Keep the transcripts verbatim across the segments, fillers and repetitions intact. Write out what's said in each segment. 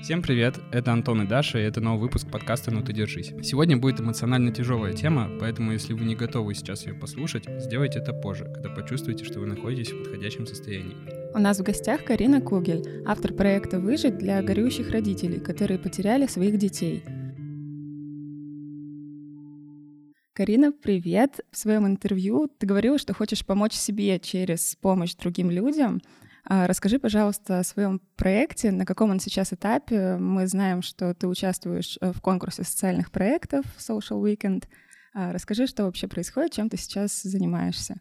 Всем привет, это Антон и Даша, и это новый выпуск подкаста «Ну ты держись». Сегодня будет эмоционально тяжелая тема, поэтому если вы не готовы сейчас ее послушать, сделайте это позже, когда почувствуете, что вы находитесь в подходящем состоянии. У нас в гостях Карина Кугель, автор проекта «Выжить» для горюющих родителей, которые потеряли своих детей. Карина, привет! В своем интервью ты говорила, что хочешь помочь себе через помощь другим людям. Расскажи, пожалуйста, о своем проекте, на каком он сейчас этапе. Мы знаем, что ты участвуешь в конкурсе социальных проектов Social Weekend. Расскажи, что вообще происходит, чем ты сейчас занимаешься.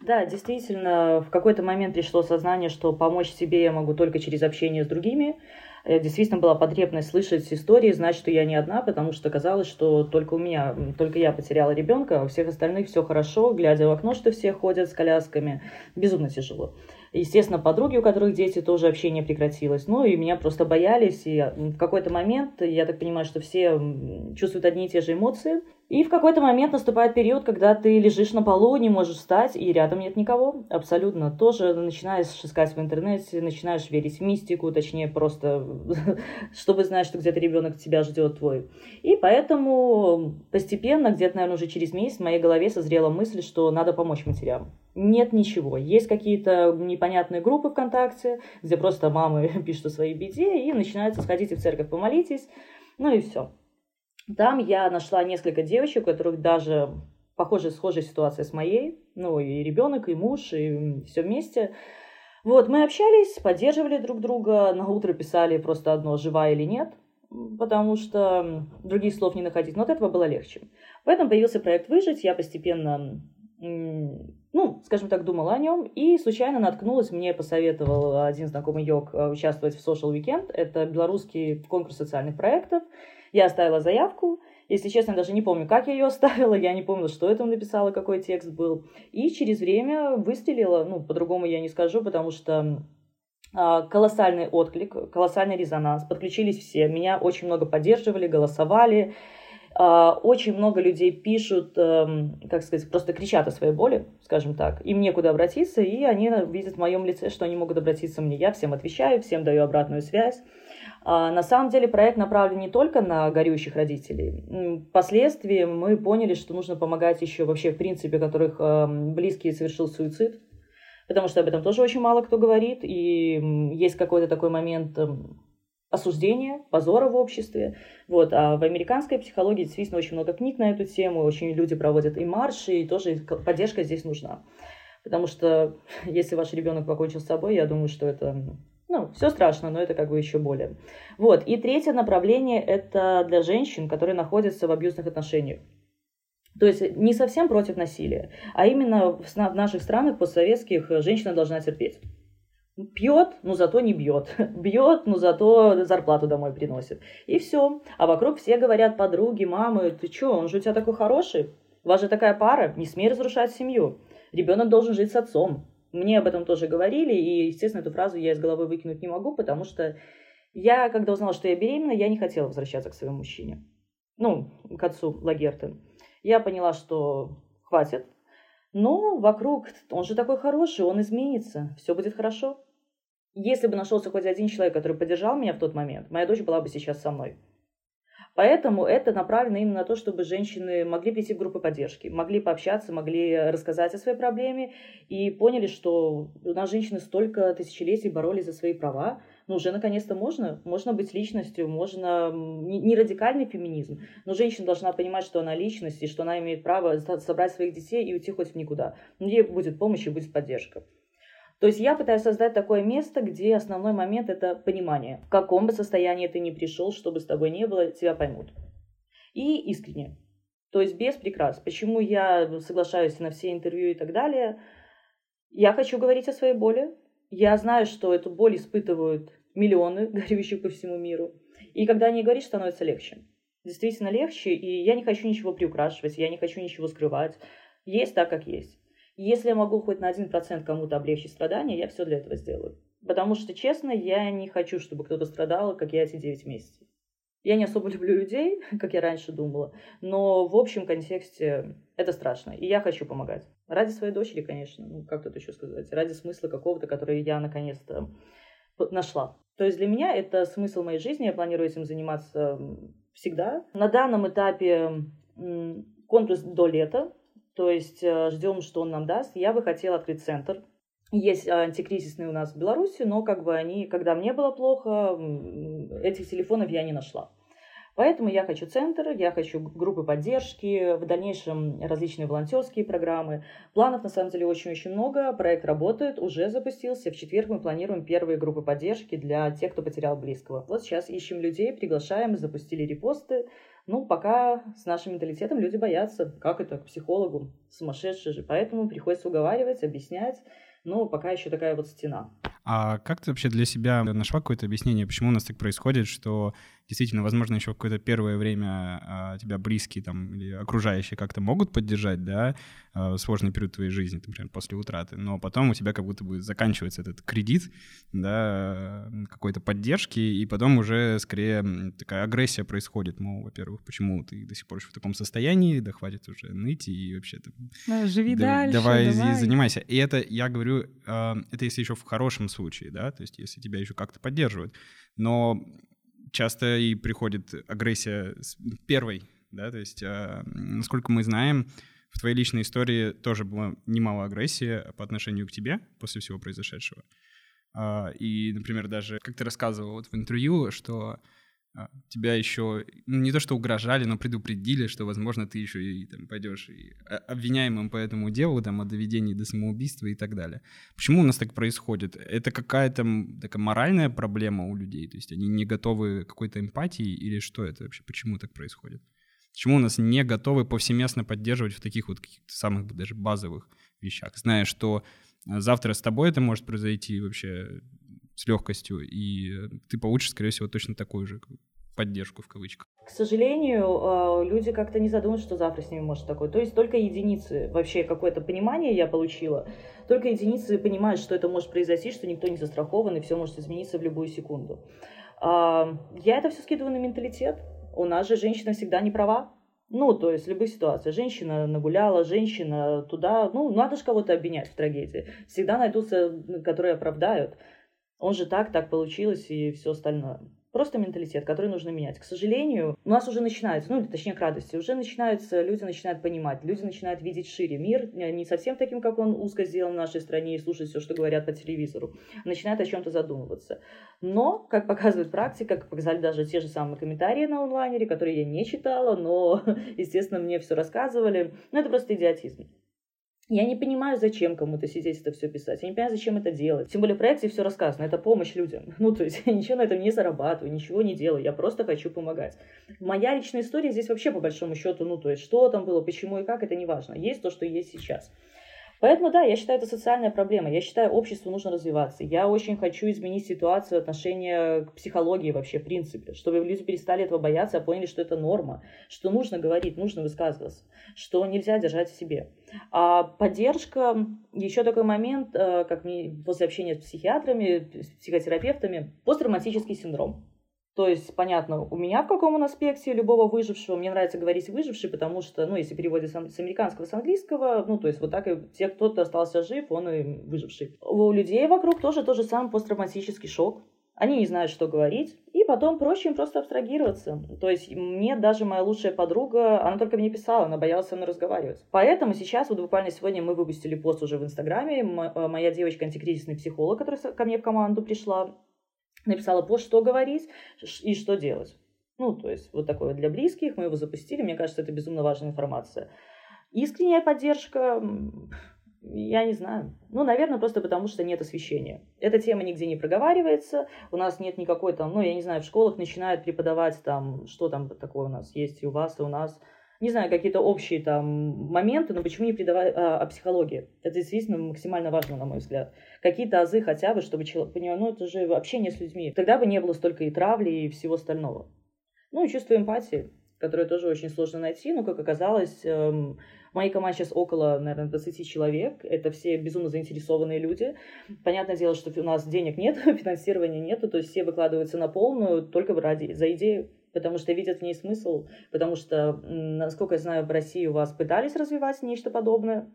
Да, действительно, в какой-то момент пришло сознание, что помочь себе я могу только через общение с другими. Действительно была потребность слышать истории, знать, что я не одна, потому что казалось, что только у меня, только я потеряла ребенка, а у всех остальных все хорошо, глядя в окно, что все ходят с колясками. Безумно тяжело. Естественно, подруги, у которых дети, тоже общение прекратилось. Ну, и меня просто боялись. И в какой-то момент, я так понимаю, что все чувствуют одни и те же эмоции. И в какой-то момент наступает период, когда ты лежишь на полу, не можешь встать, и рядом нет никого. Абсолютно. Тоже начинаешь искать в интернете, начинаешь верить в мистику, точнее, просто чтобы знать, что где-то ребенок тебя ждет твой. И поэтому постепенно, где-то, наверное, уже через месяц в моей голове созрела мысль, что надо помочь матерям. Нет ничего. Есть какие-то непонятные группы ВКонтакте, где просто мамы пишут о своей беде, и начинается «сходите в церковь, помолитесь», ну и все. Там я нашла несколько девочек, у которых даже похожая, схожая ситуация с моей, ну и ребенок, и муж, и все вместе. Вот, мы общались, поддерживали друг друга, на утро писали просто одно «жива или нет», потому что других слов не находить, но от этого было легче. Поэтому появился проект «Выжить», я постепенно... ну, скажем так, думала о нем, и случайно наткнулась, мне посоветовал один знакомый йог участвовать в Social Weekend, это белорусский конкурс социальных проектов, я оставила заявку, если честно, даже не помню, как я ее оставила, я не помнила, что я там написала, какой текст был, и через время выстрелила, ну, по-другому я не скажу, потому что колоссальный отклик, колоссальный резонанс, подключились все, меня очень много поддерживали, голосовали. Очень много людей пишут, как сказать, просто кричат о своей боли, скажем так. Им некуда обратиться, и они видят в моем лице, что они могут обратиться мне. Я всем отвечаю, всем даю обратную связь. На самом деле проект направлен не только на горюющих родителей. Впоследствии мы поняли, что нужно помогать еще вообще в принципе, которых близкие совершил суицид, потому что об этом тоже очень мало кто говорит, и есть какой-то такой момент... осуждения, позора в обществе. Вот. А в американской психологии действительно очень много книг на эту тему, очень люди проводят и марши, и тоже поддержка здесь нужна. Потому что если ваш ребенок покончил с собой, я думаю, что это... Ну, все страшно, но это как бы еще более. Вот. И третье направление – это для женщин, которые находятся в абьюзных отношениях. То есть не совсем против насилия, а именно в наших странах постсоветских женщина должна терпеть. Пьет, но зато не бьет. Бьет, но зато зарплату домой приносит. И все. А вокруг все говорят подруги, мамы, ты че, он же у тебя такой хороший? У вас же такая пара, не смей разрушать семью. Ребенок должен жить с отцом. Мне об этом тоже говорили, и, естественно, эту фразу я из головы выкинуть не могу, потому что я, когда узнала, что я беременна, я не хотела возвращаться к своему мужчине. Ну, к отцу Лагерты. Я поняла, что хватит. Но вокруг, он же такой хороший, он изменится, все будет хорошо. Если бы нашелся хоть один человек, который поддержал меня в тот момент, моя дочь была бы сейчас со мной. Поэтому это направлено именно на то, чтобы женщины могли прийти в группы поддержки, могли пообщаться, могли рассказать о своей проблеме и поняли, что у нас женщины столько тысячелетий боролись за свои права, но уже наконец-то можно, можно быть личностью, можно не радикальный феминизм, но женщина должна понимать, что она личность и что она имеет право собрать своих детей и уйти хоть в никуда. Но ей будет помощь и будет поддержка. То есть я пытаюсь создать такое место, где основной момент – это понимание. В каком бы состоянии ты ни пришел, что бы с тобой ни было, тебя поймут. И искренне. То есть без прикрас. Почему я соглашаюсь на все интервью и так далее? Я хочу говорить о своей боли. Я знаю, что эту боль испытывают миллионы горюющих по всему миру. И когда о ней говоришь, становится легче. Действительно легче. И я не хочу ничего приукрашивать, я не хочу ничего скрывать. Есть так, как есть. Если я могу хоть на один процент кому-то облегчить страдания, я все для этого сделаю. Потому что, честно, я не хочу, чтобы кто-то страдал, как я эти девять месяцев. Я не особо люблю людей, как я раньше думала, но в общем контексте это страшно, и я хочу помогать. Ради своей дочери, конечно, ну как тут еще сказать, ради смысла какого-то, который я наконец-то нашла. То есть для меня это смысл моей жизни, я планирую этим заниматься всегда. На данном этапе конкурс до лета, то есть ждем, что он нам даст. Я бы хотела открыть центр. Есть антикризисные у нас в Беларуси, но как бы они, когда мне было плохо, этих телефонов я не нашла. Поэтому я хочу центр, я хочу группы поддержки, в дальнейшем различные волонтерские программы. Планов на самом деле очень-очень много, проект работает, уже запустился. В четверг мы планируем первые группы поддержки для тех, кто потерял близкого. Вот сейчас ищем людей, приглашаем, запустили репосты. Ну, пока с нашим менталитетом люди боятся, как это, к психологу, сумасшедший же. Поэтому приходится уговаривать, объяснять. Но пока еще такая вот стена. А как ты вообще для себя нашла какое-то объяснение, почему у нас так происходит, что действительно, возможно, еще какое-то первое время тебя близкие там, или окружающие как-то могут поддержать, да, сложный период твоей жизни, например, после утраты, но потом у тебя как будто бы заканчивается этот кредит, да, какой-то поддержки, и потом уже скорее такая агрессия происходит, мол, во-первых, почему ты до сих пор в таком состоянии, да хватит уже ныть и вообще там... Ну, живи да, дальше, давай. Давай занимайся. И это, я говорю, это если еще в хорошем случае, да, то есть если тебя еще как-то поддерживают, но часто и приходит агрессия первой, да, то есть насколько мы знаем, в твоей личной истории тоже было немало агрессии по отношению к тебе после всего произошедшего, и, например, даже, как ты рассказывал вот в интервью, что тебя еще, ну, не то что угрожали, но предупредили, что, возможно, ты еще и там пойдешь и обвиняемым по этому делу, там, о доведении до самоубийства и так далее. Почему у нас так происходит? Это какая-то такая моральная проблема у людей? То есть они не готовы к какой-то эмпатии или что это вообще? Почему так происходит? Почему у нас не готовы повсеместно поддерживать в таких вот каких-то самых даже базовых вещах, зная, что завтра с тобой это может произойти вообще... с легкостью, и ты получишь, скорее всего, точно такую же поддержку в кавычках. К сожалению, люди как-то не задумываются, что завтра с ними может такое. То есть только единицы, вообще какое-то понимание я получила, только единицы понимают, что это может произойти, что никто не застрахован, и все может измениться в любую секунду. Я это все скидываю на менталитет. У нас же женщина всегда не права. Ну, то есть в любых ситуациях. Женщина нагуляла, женщина туда. Ну, надо же кого-то обвинять в трагедии. Всегда найдутся, которые оправдают. Он же так, так получилось и все остальное. Просто менталитет, который нужно менять. К сожалению, у нас уже начинается, ну, точнее, к радости, уже начинается, люди начинают понимать, люди начинают видеть шире мир, не совсем таким, как он узко сделан в нашей стране, и слушать все, что говорят по телевизору. Начинают о чем-то задумываться. Но, как показывает практика, как показали даже те же самые комментарии на онлайнере, которые я не читала, но, естественно, мне все рассказывали. Ну, это просто идиотизм. Я не понимаю, зачем кому-то сидеть это все писать. Я не понимаю, зачем это делать. Тем более в проекте все рассказано. Это помощь людям. Ну, то есть я ничего на этом не зарабатываю, ничего не делаю. Я просто хочу помогать. Моя личная история здесь вообще по большому счету, ну, то есть что там было, почему и как, это не важно. Есть то, что есть сейчас. Поэтому, да, я считаю, это социальная проблема. Я считаю, обществу нужно развиваться. Я очень хочу изменить ситуацию отношения к психологии вообще, в принципе. Чтобы люди перестали этого бояться, а поняли, что это норма. Что нужно говорить, нужно высказываться. Что нельзя держать в себе. А поддержка, еще такой момент, как мне после общения с психиатрами, с психотерапевтами, посттравматический синдром. То есть, понятно, у меня в каком он аспекте, любого выжившего. Мне нравится говорить «выживший», потому что, ну, если переводить с американского, с английского, ну, то есть, вот так и те, кто-то остался жив, он и выживший. У людей вокруг тоже тот же самый посттравматический шок. Они не знают, что говорить, и потом проще им просто абстрагироваться. То есть мне даже моя лучшая подруга, она только мне писала, она боялась со мной разговаривать. Поэтому сейчас, вот буквально сегодня мы выпустили пост уже в Инстаграме, моя девочка-антикризисный психолог, которая ко мне в команду пришла, написала пост, что говорить и что делать. Ну, то есть вот такое для близких, мы его запустили, мне кажется, это безумно важная информация. Искренняя поддержка... Я не знаю. Ну, наверное, просто потому, что нет освещения. Эта тема нигде не проговаривается. У нас нет никакой там, ну, я не знаю, в школах начинают преподавать там, что там такое у нас есть и у вас, и у нас. Не знаю, какие-то общие там моменты, но почему не преподавать а, о психологии? Это действительно максимально важно, на мой взгляд. Какие-то азы хотя бы, чтобы человек понимал, ну, это же общение с людьми. Тогда бы не было столько и травли, и всего остального. Ну, и чувство эмпатии, которое тоже очень сложно найти, но, как оказалось, эм, в моей команде сейчас около, наверное, двадцати человек, это все безумно заинтересованные люди. Понятное дело, что у нас денег нет, финансирования нету, то есть все выкладываются на полную только ради, за идею, потому что видят в ней смысл, потому что, насколько я знаю, в России у вас пытались развивать нечто подобное,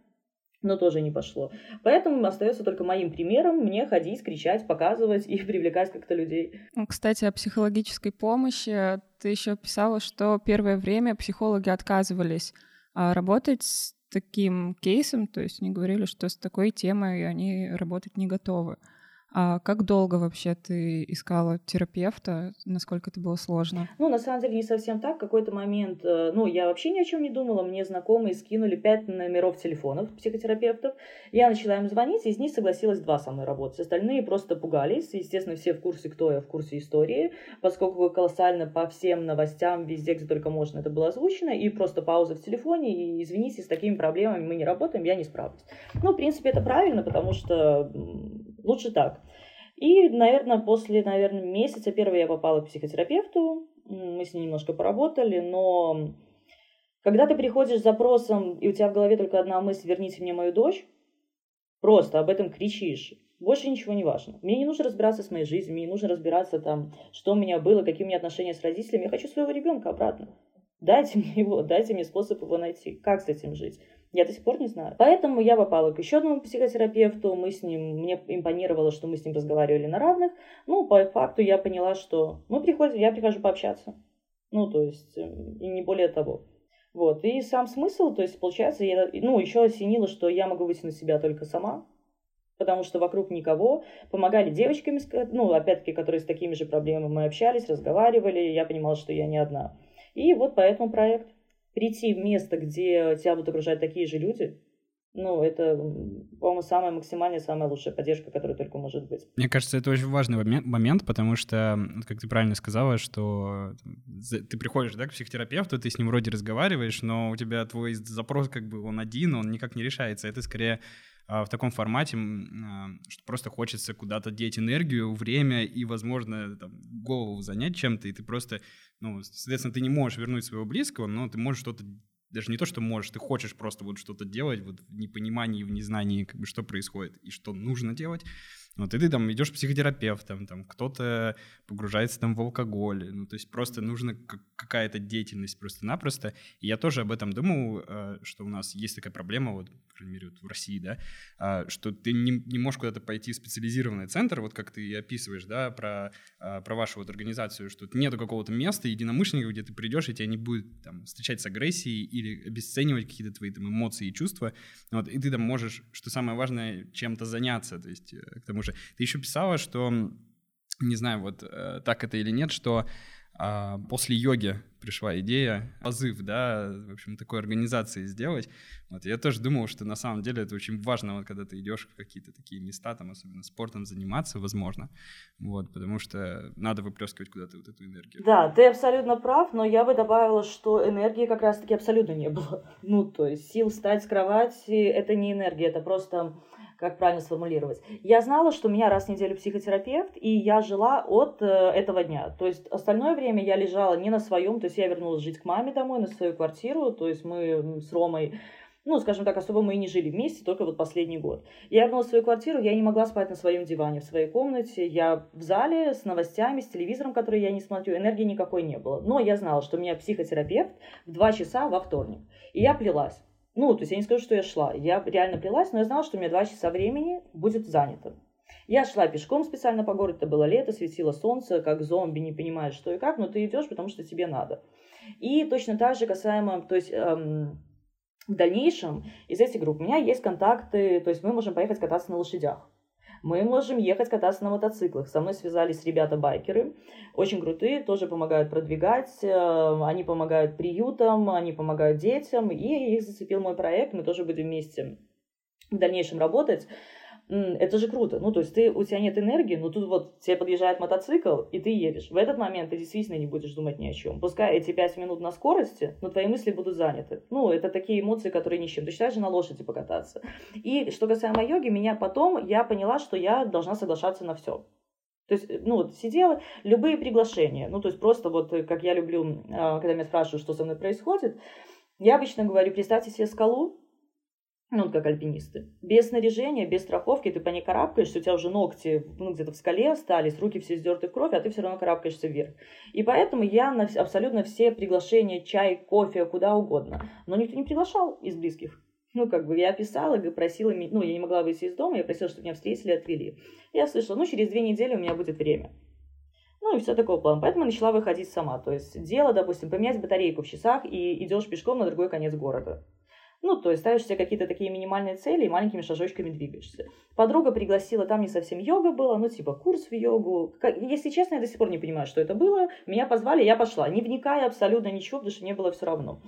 но тоже не пошло. Поэтому остается только моим примером мне ходить, кричать, показывать и привлекать как-то людей. Кстати, о психологической помощи. Ты еще писала, что первое время психологи отказывались работать с таким кейсом, то есть они говорили, что с такой темой они работать не готовы. А как долго вообще ты искала терапевта? Насколько это было сложно? Ну, на самом деле, не совсем так. В какой-то момент, ну, я вообще ни о чем не думала. Мне знакомые скинули пять номеров телефонов психотерапевтов. Я начала им звонить, и из них согласилась два со мной работать. Остальные просто пугались. Естественно, все в курсе, кто я, в курсе истории, поскольку колоссально по всем новостям, везде, где только можно, это было озвучено. И просто пауза в телефоне, и извините, с такими проблемами мы не работаем, я не справлюсь. Ну, в принципе, это правильно, потому что... лучше так. И, наверное, после, наверное, месяца первого я попала к психотерапевту. Мы с ней немножко поработали, но когда ты приходишь с запросом, и у тебя в голове только одна мысль «верните мне мою дочь», просто об этом кричишь. Больше ничего не важно. Мне не нужно разбираться с моей жизнью, мне не нужно разбираться, там, что у меня было, какие у меня отношения с родителями. Я хочу своего ребенка обратно. Дайте мне его, дайте мне способ его найти. Как с этим жить? Я до сих пор не знаю. Поэтому я попала к еще одному психотерапевту. Мы с ним, мне импонировало, что мы с ним разговаривали на равных. Ну, по факту я поняла, что мы приходим, я прихожу пообщаться. Ну, то есть, и не более того. Вот. И сам смысл, то есть, получается, я, ну, еще осенило, что я могу выйти на себя только сама, потому что вокруг никого. Помогали девочками, ну, опять-таки, которые с такими же проблемами мы общались, разговаривали. Я понимала, что я не одна. И вот поэтому проект. Прийти в место, где тебя будут окружать такие же люди, ну, это, по-моему, самая максимальная, самая лучшая поддержка, которая только может быть. Мне кажется, это очень важный момент, потому что, как ты правильно сказала, что ты приходишь, да, к психотерапевту, ты с ним вроде разговариваешь, но у тебя твой запрос как бы он один, он никак не решается. Это скорее в таком формате, что просто хочется куда-то деть энергию, время и, возможно, там, голову занять чем-то, и ты просто, ну, соответственно, ты не можешь вернуть своего близкого, но ты можешь что-то, даже не то, что можешь, ты хочешь просто вот что-то делать вот в непонимании, в незнании, как бы, что происходит и что нужно делать. Вот, и ты там идешь к психотерапевтам, там, кто-то погружается там в алкоголь, ну, то есть просто нужна какая-то деятельность просто-напросто, и я тоже об этом думал, что у нас есть такая проблема, вот, по крайней мере, вот в России, да, что ты не, не можешь куда-то пойти в специализированный центр, вот как ты описываешь, да, про, про вашу вот организацию, что нету какого-то места, единомышленников, где ты придешь, и тебя не будет там встречать с агрессией или обесценивать какие-то твои там эмоции и чувства, вот, и ты там можешь, что самое важное, чем-то заняться, то есть, к тому же, ты еще писала, что, не знаю, вот э, так это или нет, что э, после йоги пришла идея, позыв, да, в общем, такой организации сделать. Вот, я тоже думал, что на самом деле это очень важно, вот, когда ты идешь в какие-то такие места, там, особенно спортом заниматься, возможно, вот, потому что надо выплескивать куда-то вот эту энергию. Да, ты абсолютно прав, но я бы добавила, что энергии как раз-таки абсолютно не было. Ну, то есть сил встать с кровати – это не энергия, это просто... Как правильно сформулировать? Я знала, что у меня раз в неделю психотерапевт, и я жила от э, этого дня. То есть остальное время я лежала не на своем, то есть я вернулась жить к маме домой, на свою квартиру, то есть мы с Ромой, ну, скажем так, особо мы и не жили вместе, только вот последний год. Я вернулась в свою квартиру, я не могла спать на своем диване, в своей комнате, я в зале с новостями, с телевизором, который я не смотрю, энергии никакой не было. Но я знала, что у меня психотерапевт в два часа во вторник, и я плелась. Ну, то есть я не скажу, что я шла. Я реально плелась, но я знала, что у меня два часа времени будет занято. Я шла пешком специально по городу, это было лето, светило солнце, как зомби, не понимаешь, что и как, но ты идешь, потому что тебе надо. И точно так же касаемо, то есть эм, в дальнейшем из этих групп у меня есть контакты, то есть мы можем поехать кататься на лошадях. Мы можем ехать кататься на мотоциклах. Со мной связались ребята-байкеры, очень крутые, тоже помогают продвигать, они помогают приютам, они помогают детям, и их зацепил мой проект, мы тоже будем вместе в дальнейшем работать. Это же круто, ну то есть ты, у тебя нет энергии, но тут вот тебе подъезжает мотоцикл, и ты едешь. В этот момент ты действительно не будешь думать ни о чем. Пускай эти пять минут на скорости, но твои мысли будут заняты. Ну, это такие эмоции, которые ни с чем. Ты считаешь же на лошади покататься. И что касаемо йоги, меня потом, я поняла, что я должна соглашаться на все. То есть, ну вот сидела, любые приглашения, ну то есть просто вот, как я люблю, когда меня спрашивают, что со мной происходит, я обычно говорю, представьте себе скалу, ну, как альпинисты. Без снаряжения, без страховки, ты по ней карабкаешься, у тебя уже ногти, ну, где-то в скале остались, руки все сдерты в кровь, а ты все равно карабкаешься вверх. И поэтому я на абсолютно все приглашения, чай, кофе, куда угодно. Но никто не приглашал из близких. Ну, как бы я писала, просила, ну, я не могла выйти из дома, я просила, чтобы меня встретили и отвели. Я слышала, ну, через две недели у меня будет время. Ну, и все такого плана. Поэтому я начала выходить сама. То есть дело, допустим, поменять батарейку в часах и идешь пешком на другой конец города. Ну, то есть ставишь себе какие-то такие минимальные цели и маленькими шажочками двигаешься. Подруга пригласила, там не совсем йога была, ну, типа курс в йогу. Если честно, я до сих пор не понимаю, что это было. Меня позвали, я пошла, не вникая абсолютно ничего, потому что мне было все равно.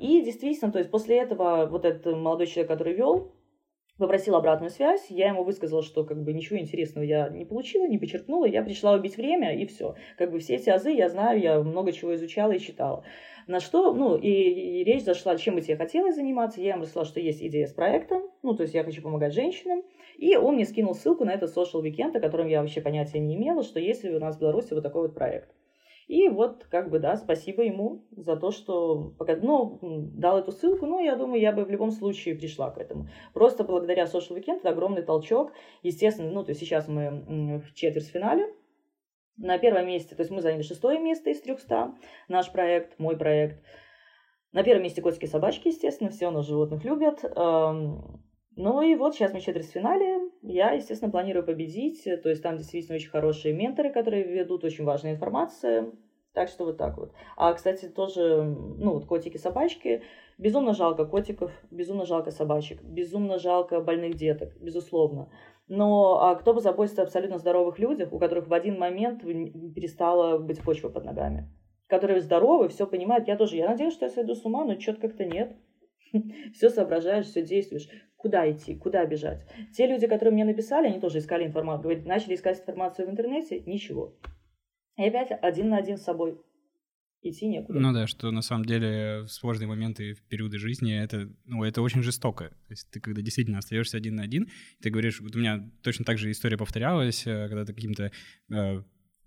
И действительно, то есть после этого вот этот молодой человек, который вел, попросил обратную связь, я ему высказала, что как бы ничего интересного я не получила, не почерпнула, я пришла убить время, и все. Как бы все эти азы я знаю, я много чего изучала и читала. На что, ну, и, и речь зашла, чем бы тебе хотелось заниматься, я ему рассказала, что есть идея с проектом, ну, то есть я хочу помогать женщинам, и он мне скинул ссылку на этот Social Weekend, о котором я вообще понятия не имела, что есть ли у нас в Беларуси вот такой вот проект. И вот, как бы, да, спасибо ему за то, что ну, дал эту ссылку. Ну, я думаю, я бы в любом случае пришла к этому. Просто благодаря Social Weekend это огромный толчок. Естественно, ну, то есть сейчас мы в четвертьфинале. На первом месте, то есть мы заняли шестое место из трехсот. Наш проект, мой проект. На первом месте котики и собачки, естественно. Все у нас животных любят. Ну и вот сейчас мы в четвертьфинале, я, естественно, планирую победить, то есть там действительно очень хорошие менторы, которые ведут очень важную информацию, так что вот так вот. А, кстати, тоже, ну вот котики-собачки, безумно жалко котиков, безумно жалко собачек, безумно жалко больных деток, безусловно. Но а кто бы заботится о абсолютно здоровых людях, у которых в один момент перестала быть почва под ногами, которые здоровы, все понимают, я тоже, я надеюсь, что я сойду с ума, но что-то как-то нет. Все соображаешь, все действуешь. Куда идти, куда бежать? Те люди, которые мне написали, они тоже искали информацию, начали искать информацию в интернете, ничего. И опять один на один с собой. Идти некуда. Ну да, что на самом деле в сложные моменты, в периоды жизни, это, ну, это очень жестоко. То есть ты когда действительно остаешься один на один, ты говоришь, вот у меня точно так же история повторялась, когда ты каким-то,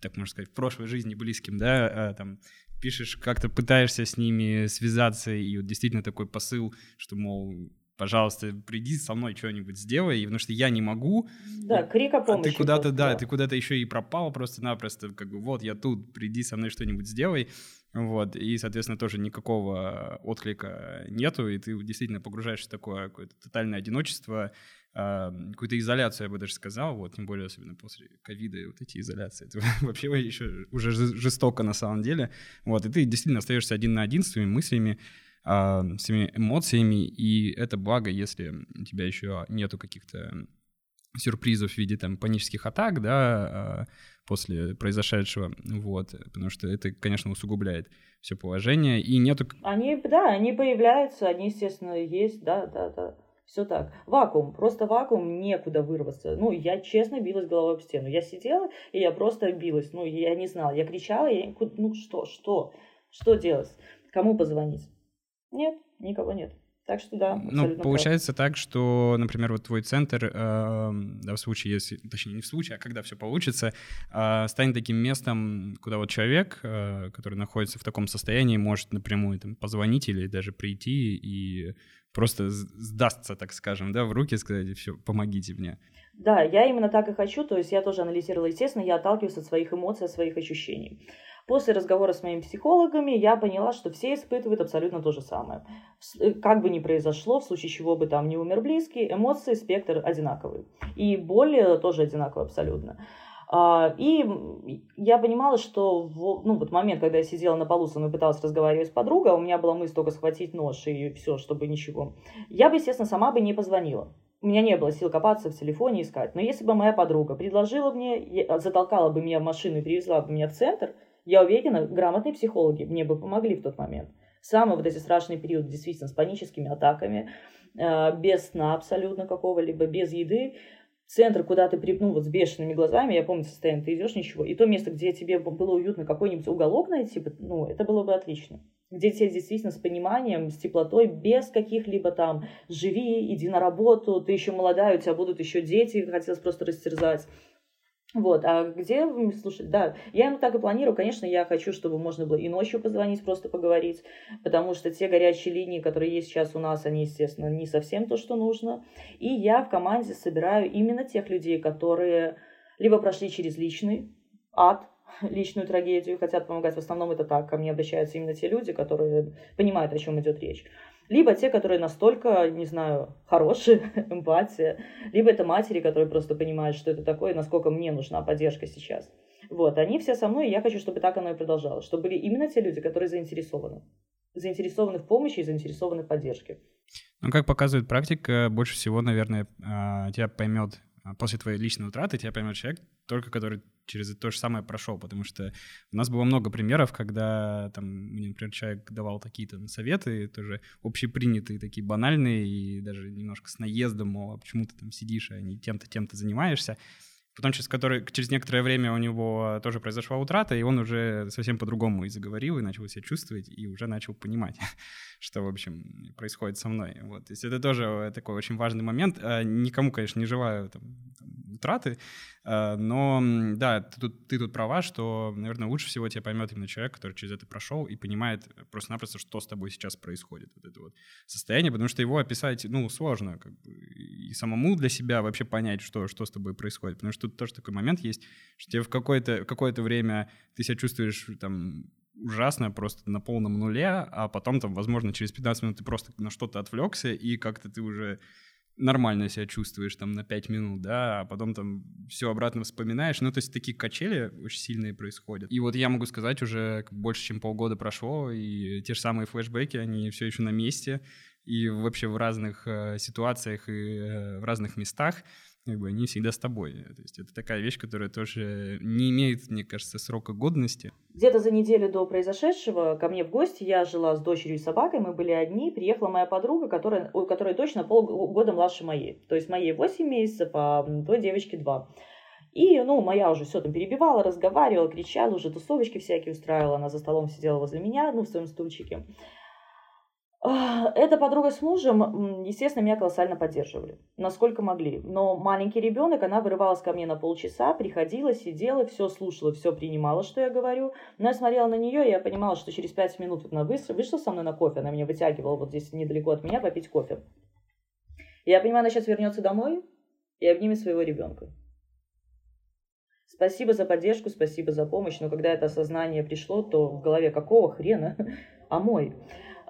так можно сказать, в прошлой жизни близким, да, там... пишешь, как-то пытаешься с ними связаться, и вот действительно такой посыл, что, мол, пожалуйста, приди со мной что-нибудь сделай, потому что я не могу. Да, крик о помощи. А ты куда-то, просто, да, да, ты куда-то еще и пропал просто-напросто, как бы, вот, я тут, приди со мной что-нибудь сделай, вот, и, соответственно, тоже никакого отклика нету, и ты действительно погружаешься в такое какое-то тотальное одиночество, какую-то изоляцию, я бы даже сказал, вот, тем более, особенно после ковида, вот эти изоляции, это вообще еще уже жестоко на самом деле, вот, и ты действительно остаешься один на один с своими мыслями, с своими эмоциями, и это благо, если у тебя еще нету каких-то сюрпризов в виде, там, панических атак, да, после произошедшего, вот, потому что это, конечно, усугубляет все положение, и нету... Они, да, они появляются, они, естественно, есть, да, да, да. Все так. Вакуум. Просто вакуум, некуда вырваться. Ну, я честно билась головой об стену. Я сидела, и я просто билась. Ну, я не знала. Я кричала, я... ну, что, что? Что делать? Кому позвонить? Нет, никого нет. Так что, да, абсолютно. Ну, получается так, что, например, вот твой центр, э, да, в случае, если, точнее, не в случае, а когда все получится, э, станет таким местом, куда вот человек, э, который находится в таком состоянии, может напрямую там позвонить или даже прийти и просто сдастся, так скажем, да, в руки, сказать, все, помогите мне. Да, я именно так и хочу, то есть я тоже анализировала, естественно, я отталкиваюсь от своих эмоций, от своих ощущений. После разговора с моими психологами я поняла, что все испытывают абсолютно то же самое. Как бы ни произошло, в случае чего бы там не умер близкий, эмоции, спектр одинаковый. И боль тоже одинаковая абсолютно. И я понимала, что в, ну, вот момент, когда я сидела на полу, со мной пыталась разговаривать с подругой, у меня была мысль только схватить нож и все, чтобы ничего. Я бы, естественно, сама бы не позвонила. У меня не было сил копаться в телефоне, искать. Но если бы моя подруга предложила мне, затолкала бы меня в машину и привезла бы меня в центр... Я уверена, грамотные психологи мне бы помогли в тот момент. Самый вот эти страшный период, действительно, с паническими атаками, без сна абсолютно какого-либо, без еды. Центр, куда ты припнул вот с бешеными глазами, я помню состояние, ты идешь, ничего. И то место, где тебе было уютно, какой-нибудь уголок найти, ну, это было бы отлично. Где тебя действительно с пониманием, с теплотой, без каких-либо там «живи, иди на работу, ты еще молодая, у тебя будут еще дети», хотелось просто растерзать. Вот, а где, слушай, да, я именно так и планирую, конечно, я хочу, чтобы можно было и ночью позвонить, просто поговорить, потому что те горячие линии, которые есть сейчас у нас, они, естественно, не совсем то, что нужно, и я в команде собираю именно тех людей, которые либо прошли через личный ад, личную трагедию, хотят помогать, в основном это так, ко мне обращаются именно те люди, которые понимают, о чем идет речь. либо те, которые настолько, не знаю, хорошие, эмпатия, либо это матери, которые просто понимают, что это такое, насколько мне нужна поддержка сейчас. Вот, они все со мной, и я хочу, чтобы так оно и продолжалось, чтобы были именно те люди, которые заинтересованы, заинтересованы в помощи и заинтересованы в поддержке. Ну, как показывает практика, больше всего, наверное, тебя поймет после твоей личной утраты, тебя поймет человек, только который через то же самое прошел, потому что у нас было много примеров, когда, там, мне, например, человек давал такие там советы, тоже общепринятые, такие банальные, и даже немножко с наездом, мол, а почему ты там сидишь, а не тем-то, тем-то занимаешься. Потом через, который, через некоторое время у него тоже произошла утрата, и он уже совсем по-другому и заговорил, и начал себя чувствовать, и уже начал понимать, что, в общем, происходит со мной. Вот. То есть это тоже такой очень важный момент. Никому, конечно, не желаю там, утраты, но да, ты тут, ты тут права, что, наверное, лучше всего тебя поймет именно человек, который через это прошел и понимает просто-напросто, что с тобой сейчас происходит, вот это вот состояние, потому что его описать, ну, сложно, как бы, и самому для себя вообще понять, что, что с тобой происходит, потому что тут тоже такой момент есть, что тебе в какое-то, какое-то время ты себя чувствуешь там ужасно, просто на полном нуле, а потом, там, возможно, через пятнадцать минут ты просто на что-то отвлекся, и как-то ты уже нормально себя чувствуешь там на пять минут, да, а потом там все обратно вспоминаешь. Ну, то есть такие качели очень сильные происходят. И вот я могу сказать, уже больше, чем полгода прошло, и те же самые флешбеки, они все еще на месте, и вообще в разных э, ситуациях и э, в разных местах. Как бы они всегда с тобой. То есть это такая вещь, которая тоже не имеет, мне кажется, срока годности. Где-то за неделю до произошедшего ко мне в гости, я жила с дочерью и собакой, мы были одни, приехала моя подруга, которая, у которой дочь на полгода младше моей. То есть моей восемь месяцев, а той девочке два. И, ну, моя уже все там перебивала, разговаривала, кричала, уже тусовочки всякие устраивала, она за столом сидела возле меня, ну, в своем стульчике. Эта подруга с мужем, естественно, меня колоссально поддерживали, насколько могли. Но маленький ребенок, она вырывалась ко мне на полчаса, приходила, сидела, все слушала, все принимала, что я говорю. Но я смотрела на нее, и я понимала, что через пять минут она вышла со мной на кофе, она меня вытягивала вот здесь недалеко от меня попить кофе. Я понимаю, она сейчас вернется домой и обнимет своего ребенка. Спасибо за поддержку, спасибо за помощь, но когда это осознание пришло, то в голове какого хрена, а мой...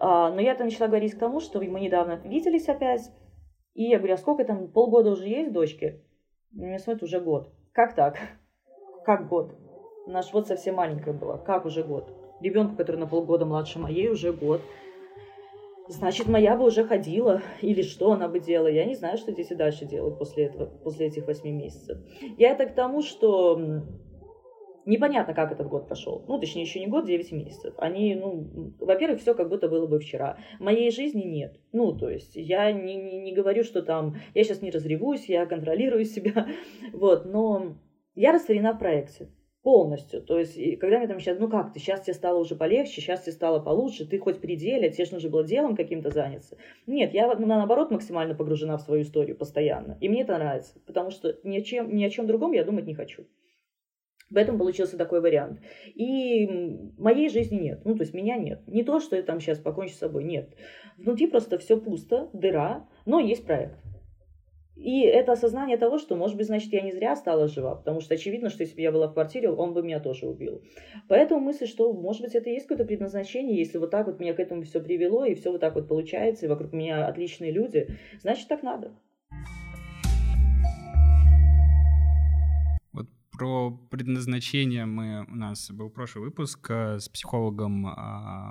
Но я-то начала говорить к тому, что мы недавно виделись опять. И я говорю, а сколько там, полгода уже есть дочки? У меня смотрит, уже год. Как так? Как год? Наш вот совсем маленькая была. Как уже год? Ребенку, который на полгода младше моей, уже год. Значит, моя бы уже ходила. Или что она бы делала? Я не знаю, что дети дальше делают после этого, после этих восьми месяцев. Я это к тому, что... Непонятно, как этот год прошел. Ну, точнее, еще не год, девять месяцев. Они, ну, во-первых, все как будто было бы вчера. Моей жизни нет. Ну, то есть, я не, не, не говорю, что там, я сейчас не разревусь, я контролирую себя. Вот, но я растворена в проекте. Полностью. То есть, когда мне там сейчас, ну как ты, сейчас тебе стало уже полегче, сейчас тебе стало получше, ты хоть при деле, тебе же нужно было делом каким-то заняться. Нет, я, ну, наоборот, максимально погружена в свою историю постоянно. И мне это нравится, потому что ни о чем, ни о чем другом я думать не хочу. Поэтому получился такой вариант. И моей жизни нет. Ну, то есть меня нет. Не то, что я там сейчас покончу с собой. Нет. Внутри просто все пусто, дыра, но есть проект. И это осознание того, что, может быть, значит, я не зря стала жива. Потому что очевидно, что если бы я была в квартире, он бы меня тоже убил. Поэтому мысль, что, может быть, это есть какое-то предназначение. Если вот так вот меня к этому все привело, и все вот так вот получается, и вокруг меня отличные люди, значит, так надо. Про предназначение мы, у нас был прошлый выпуск с психологом э,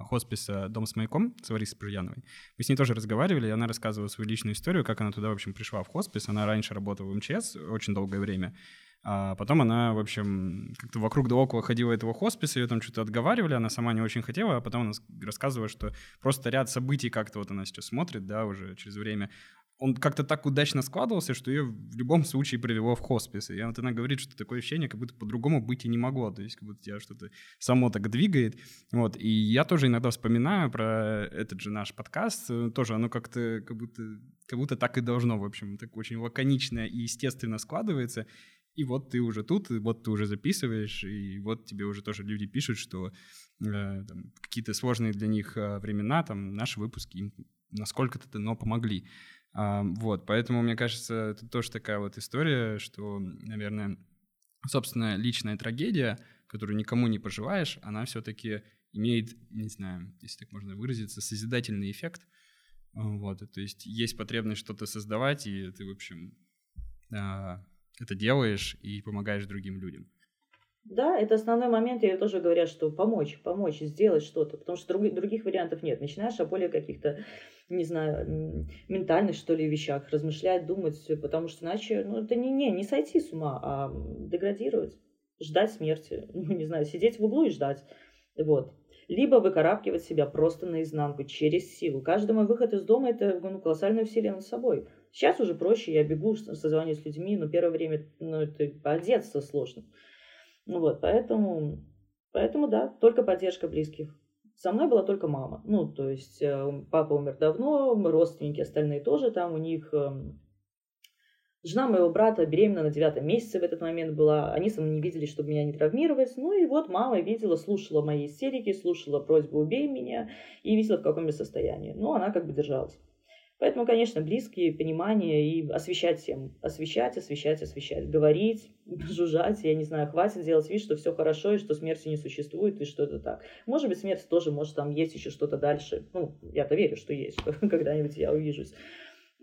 хосписа «Дом с маяком» с Ларисой Баженовой. Мы с ней тоже разговаривали, и она рассказывала свою личную историю, как она туда, в общем, пришла в хоспис. Она раньше работала в эм че эс очень долгое время. А потом она, в общем, как-то вокруг да около ходила этого хосписа, ее там что-то отговаривали, она сама не очень хотела, а потом она рассказывала, что просто ряд событий как-то вот она сейчас смотрит, да, уже через время. Он как-то так удачно складывался, что ее в любом случае привело в хоспис. И вот она говорит, что такое ощущение, как будто по-другому быть и не могло. То есть как будто тебя что-то само так двигает. Вот. И я тоже иногда вспоминаю про этот же наш подкаст. Тоже оно как-то как будто, как будто так и должно, в общем. Так очень лаконично и естественно складывается. И вот ты уже тут, и вот ты уже записываешь, и вот тебе уже тоже люди пишут, что э, там, какие-то сложные для них времена, там, наши выпуски им насколько-то, но помогли. Вот, поэтому, мне кажется, это тоже такая вот история, что, наверное, собственно, личная трагедия, которую никому не пожелаешь, она все-таки имеет, не знаю, если так можно выразиться, созидательный эффект, Вот, то есть есть потребность что-то создавать, и ты, в общем, это делаешь и помогаешь другим людям. Да, это основной момент, я тоже говорю, что помочь, помочь, сделать что-то, потому что друг, других вариантов нет. Начинаешь о более каких-то, не знаю, ментальных, что ли, вещах размышлять, думать, потому что иначе, ну, это не, не, не сойти с ума, а деградировать, ждать смерти, ну, не знаю, сидеть в углу и ждать, вот. Либо выкарабкивать себя просто наизнанку, через силу. Каждый мой выход из дома – это, ну, колоссальное усилие над собой. Сейчас уже проще, я бегу, созвонюсь с людьми, но первое время, ну, это одеться сложно. Ну вот, поэтому, поэтому, да, только поддержка близких. Со мной была только мама. Ну, то есть папа умер давно, мы родственники остальные тоже там, у них... Жена моего брата беременна на девятом месяце в этот момент была. Они со мной не видели, чтобы меня не травмировать. Ну и вот мама видела, слушала мои истерики, слушала просьбу «убей меня» и видела, в каком я состоянии. Ну, она как бы держалась. Поэтому, конечно, близкие, понимание и освещать всем. Освещать, освещать, освещать. Говорить, жужжать, я не знаю, хватит делать вид, что все хорошо и что смерти не существует и что это так. Может быть, смерть тоже, может, там есть еще что-то дальше. Ну, я-то верю, что есть, что когда-нибудь я увижусь.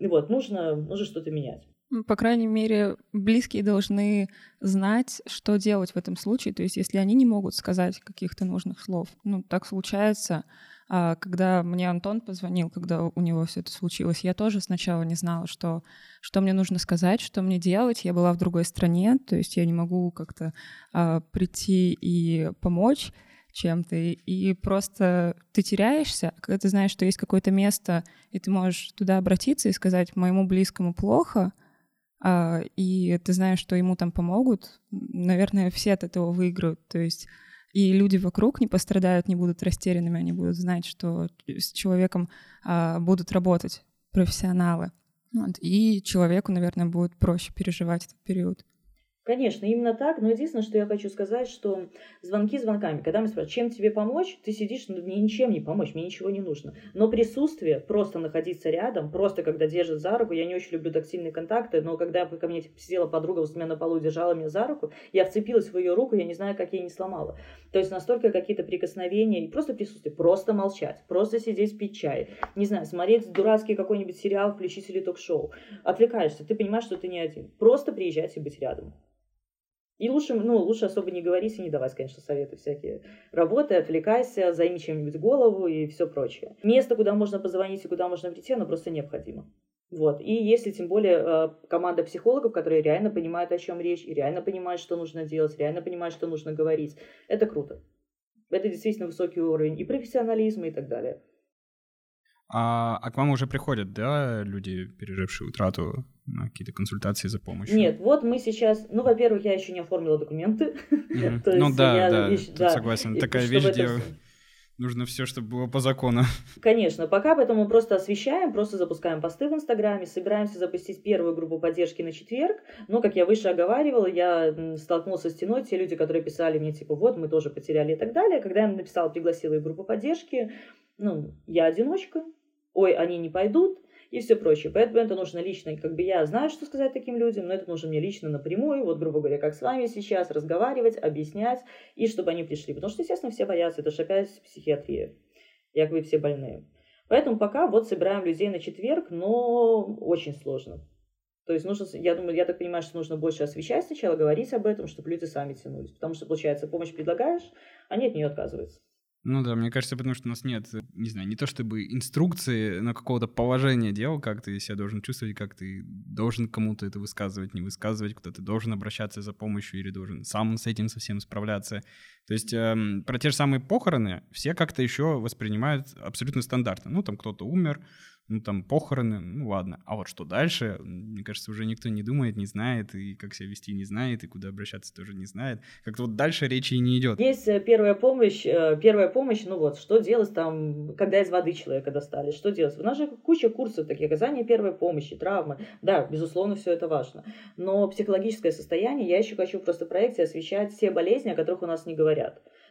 Вот, нужно, нужно что-то менять. По крайней мере, близкие должны знать, что делать в этом случае. То есть, если они не могут сказать каких-то нужных слов. Ну, так случается. Когда мне Антон позвонил, когда у него все это случилось, я тоже сначала не знала, что, что мне нужно сказать, что мне делать. Я была в другой стране, то есть я не могу как-то а, прийти и помочь чем-то. И просто ты теряешься, когда ты знаешь, что есть какое-то место, и ты можешь туда обратиться и сказать «моему близкому плохо», а, и ты знаешь, что ему там помогут. Наверное, все от этого выиграют, то есть... И люди вокруг не пострадают, не будут растерянными, они будут знать, что с человеком а, будут работать профессионалы. Вот. И человеку, наверное, будет проще переживать этот период. Конечно, именно так. Но единственное, что я хочу сказать, что звонки звонками. Когда мы спрашивают, чем тебе помочь, ты сидишь, ну, мне ничем не помочь, мне ничего не нужно. Но присутствие, просто находиться рядом, просто когда держат за руку, я не очень люблю тактильные контакты, но когда ко мне сидела подруга у меня на полу, держала меня за руку, я вцепилась в ее руку, я не знаю, как я не сломала. То есть настолько какие-то прикосновения и просто присутствие, просто молчать, просто сидеть, пить чай, не знаю, смотреть дурацкий какой-нибудь сериал, включить или ток-шоу. Отвлекаешься, ты понимаешь, что ты не один. Просто приезжать и быть рядом. И лучше, ну, лучше особо не говорить и не давать, конечно, советы всякие. Работай, отвлекайся, займи чем-нибудь голову и все прочее. Место, куда можно позвонить и куда можно прийти, оно просто необходимо. Вот. И если, тем более, команда психологов, которые реально понимают, о чем речь, и реально понимают, что нужно делать, реально понимают, что нужно говорить, это круто. Это действительно высокий уровень и профессионализма, и так далее. А, а к вам уже приходят, да, люди, пережившие утрату, на какие-то консультации за помощью? Нет, вот мы сейчас... Ну, во-первых, я еще не оформила документы. Ну да, да, тут согласен. Такая вещь, где нужно все, чтобы было по закону. Конечно, пока поэтому просто освещаем, просто запускаем посты в Инстаграме, собираемся запустить первую группу поддержки на четверг. Но, как я выше оговаривала, я столкнулась со стеной, те люди, которые писали мне, типа, вот, мы тоже потеряли и так далее. Когда я им написала, пригласила их в группу поддержки, ну, я одиночка, ой, они не пойдут и все прочее. Поэтому это нужно лично, как бы я знаю, что сказать таким людям, но это нужно мне лично напрямую, вот, грубо говоря, как с вами сейчас, разговаривать, объяснять, и чтобы они пришли. Потому что, естественно, все боятся, это же опять психиатрия, якобы все больные. Поэтому пока вот собираем людей на четверг, но очень сложно. То есть нужно, я думаю, я так понимаю, что нужно больше освещать сначала, говорить об этом, чтобы люди сами тянулись. Потому что, получается, помощь предлагаешь, они от нее отказываются. Ну да, мне кажется, потому что у нас нет, не знаю, не то чтобы инструкции, но какого-то положения дел, как ты себя должен чувствовать, как ты должен кому-то это высказывать, не высказывать, куда ты должен обращаться за помощью или должен сам с этим совсем справляться. То есть эм, про те же самые похороны все как-то еще воспринимают абсолютно стандартно. Ну там кто-то умер, ну там похороны, ну ладно. А вот что дальше, мне кажется, уже никто не думает, не знает, и как себя вести не знает, и куда обращаться тоже не знает. Как-то вот дальше речи и не идет. Есть первая помощь, первая помощь, ну вот, что делать там, когда из воды человека достали, что делать? У нас же куча курсов таких, оказания первой помощи, травмы, да, безусловно, все это важно. Но психологическое состояние, я еще хочу просто в проекте освещать все болезни, о которых у нас не говорят.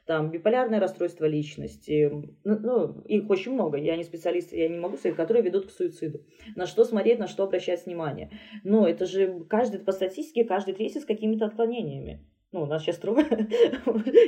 Там биполярное расстройство личности, ну, их очень много, я не специалист, я не могу сказать, которые ведут к суициду. На что смотреть, на что обращать внимание. Но это же каждый, по статистике, каждый третий с какими-то отклонениями. Ну, у нас сейчас трубы,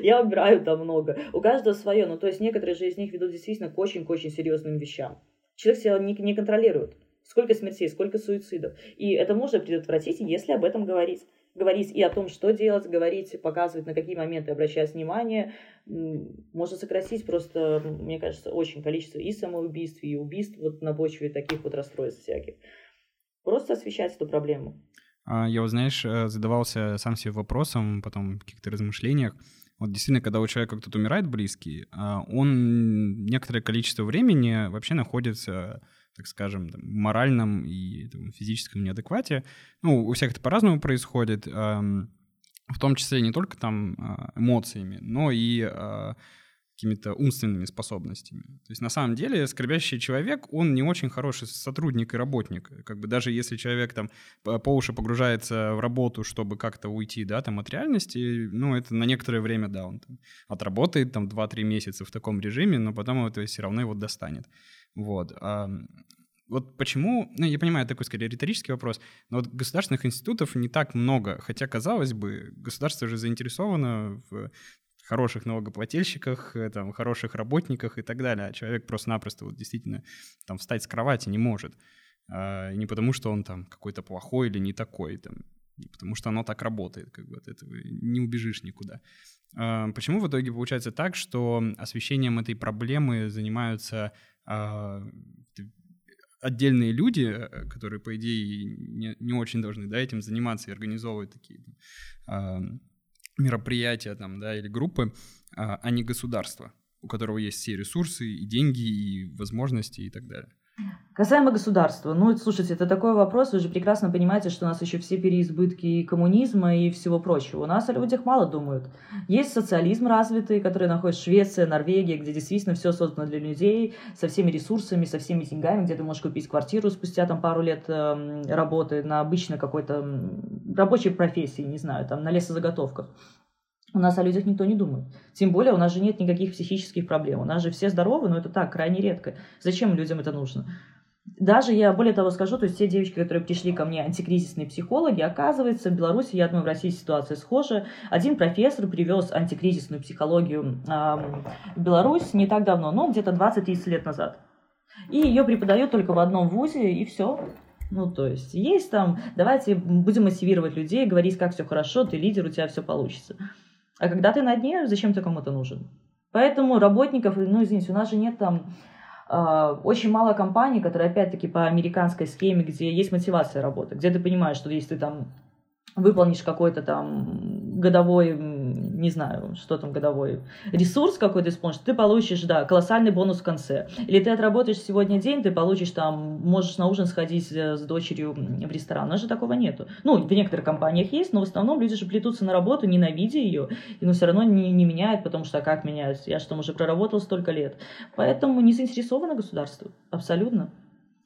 я убираю там много. У каждого свое, ну, то есть некоторые же из них ведут действительно к очень-очень серьезным вещам. человек себя не, не контролирует. Сколько смертей, сколько суицидов. И это можно предотвратить, если об этом говорить. Говорить и о том, что делать, говорить, показывать, на какие моменты обращать внимание. Можно сократить просто, мне кажется, очень количество и самоубийств, и убийств вот на почве таких вот расстройств всяких. Просто освещать эту проблему. Я, вот, знаешь, задавался сам себе вопросом, потом в каких-то размышлениях. Вот действительно, когда у человека кто-то умирает близкий, он некоторое количество времени вообще находится, так скажем, там, моральном и там, физическом неадеквате. Ну, у всех это по-разному происходит, в том числе не только там эмоциями, но и какими-то умственными способностями. То есть на самом деле скорбящий человек, он не очень хороший сотрудник и работник. Как бы даже если человек там по уши погружается в работу, чтобы как-то уйти, да, там, от реальности, ну, это на некоторое время, да, он там отработает там два-три месяца в таком режиме, но потом это все равно его достанет. Вот. А вот почему, ну, я понимаю, такой, скорее, риторический вопрос, но вот государственных институтов не так много, хотя, казалось бы, государство же заинтересовано в хороших налогоплательщиках, там, хороших работниках и так далее. А человек просто-напросто вот действительно там, встать с кровати не может. А, не потому, что он там какой-то плохой или не такой, там, не потому что оно так работает, как бы от этого не убежишь никуда. А, почему в итоге получается так, что освещением этой проблемы занимаются а, отдельные люди, которые, по идее, не, не очень должны, да, этим заниматься и организовывать такие а, мероприятия там, да, или группы, а не государство, у которого есть все ресурсы, и деньги, и возможности, и так далее. Касаемо государства, ну, слушайте, это такой вопрос, вы же прекрасно понимаете, что у нас еще все переизбытки коммунизма и всего прочего. У нас о людях мало думают. Есть социализм развитый, который находится в Швеции, Норвегии, где действительно все создано для людей, со всеми ресурсами, со всеми деньгами, где ты можешь купить квартиру спустя там, пару лет э, работы на обычной какой-то рабочей профессии, не знаю, там на лесозаготовках. У нас о людях никто не думает. Тем более у нас же нет никаких психических проблем. У нас же все здоровы, но это так, крайне редко. Зачем людям это нужно? Даже я более того скажу, то есть те девочки, которые пришли ко мне, антикризисные психологи, оказывается, в Беларуси, я думаю, в России ситуация схожая. Один профессор привез антикризисную психологию эм, в Беларусь не так давно, ну, где-то двадцать-тридцать лет назад. И ее преподают только в одном вузе, и все. Ну, то есть есть там, давайте будем мотивировать людей, говорить, как все хорошо, ты лидер, у тебя все получится. А когда ты на дне, зачем ты кому-то нужен? Поэтому работников, ну, извините, у нас же нет там э, очень мало компаний, которые, опять-таки, по американской схеме, где есть мотивация работы, где ты понимаешь, что если ты там выполнишь какой-то там годовой, не знаю, что там годовой, ресурс какой-то исполнишь, ты получишь, да, колоссальный бонус в конце. Или ты отработаешь сегодня день, ты получишь там, можешь на ужин сходить с дочерью в ресторан. У нас же такого нету. Ну, в некоторых компаниях есть, но в основном люди же плетутся на работу, ненавидя ее, но все равно не, не меняют, потому что как меняют? Я же там уже проработал столько лет. Поэтому не заинтересовано государство, абсолютно.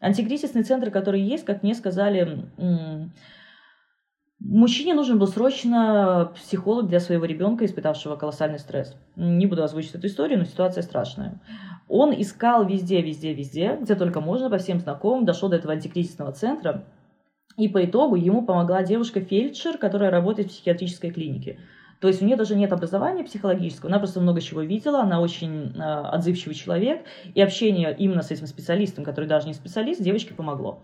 Антикризисный центр, который есть, как мне сказали... М- Мужчине нужен был срочно психолог для своего ребенка, испытавшего колоссальный стресс. Не буду озвучивать эту историю, но ситуация страшная. Он искал везде, везде, везде, где только можно, по всем знакомым, дошел до этого антикризисного центра. И по итогу ему помогла девушка-фельдшер, которая работает в психиатрической клинике. То есть у нее даже нет образования психологического, она просто много чего видела, она очень э, отзывчивый человек. И общение именно с этим специалистом, который даже не специалист, девочке помогло.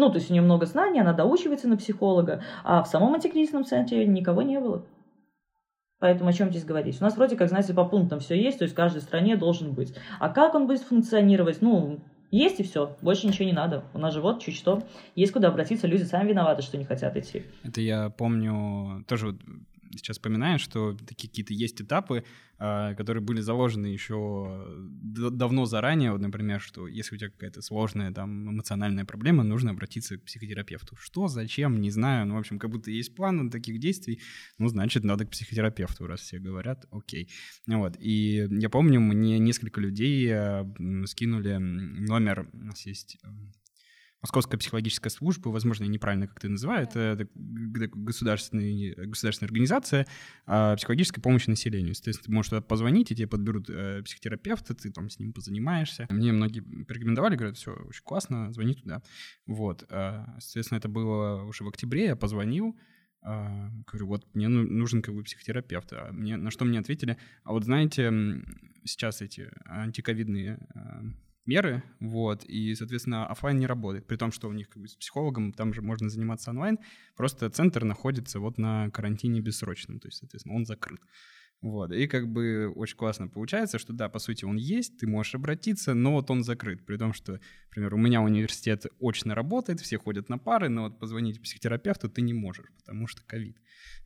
Ну, то есть у нее много знаний, она доучивается на психолога, а в самом антикризисном центре никого не было. Поэтому о чем здесь говорить? У нас вроде как, знаете, по пунктам все есть, то есть в каждой стране должен быть. А как он будет функционировать? Ну, есть и все, больше ничего не надо. У нас же вот чуть что, есть куда обратиться, люди сами виноваты, что не хотят идти. Это я помню, тоже вот сейчас вспоминаю, что такие какие-то есть этапы, которые были заложены еще давно заранее, вот, например, что если у тебя какая-то сложная там эмоциональная проблема, нужно обратиться к психотерапевту. Что, зачем, не знаю, ну, в общем, как будто есть план таких действий, ну, значит, надо к психотерапевту, раз все говорят, окей. Вот, и я помню, мне несколько людей скинули номер, у нас есть... Московская психологическая служба, возможно, я неправильно как-то называю, это государственная, государственная организация психологической помощи населению. Соответственно, ты можешь туда позвонить, и тебе подберут психотерапевта, ты там с ним позанимаешься. Мне многие порекомендовали, говорят, все, очень классно, звони туда. Вот, соответственно, это было уже в октябре, я позвонил, говорю, вот мне нужен как бы психотерапевт. А мне, на что мне ответили, а вот знаете, сейчас эти антиковидные меры, вот, и, соответственно, офлайн не работает, при том, что у них как бы с психологом там же можно заниматься онлайн, просто центр находится вот на карантине бессрочном, то есть, соответственно, он закрыт. Вот, и как бы очень классно получается, что да, по сути, он есть, ты можешь обратиться, но вот он закрыт, при том, что, например, у меня университет очно работает, все ходят на пары, но вот позвонить психотерапевту ты не можешь, потому что ковид.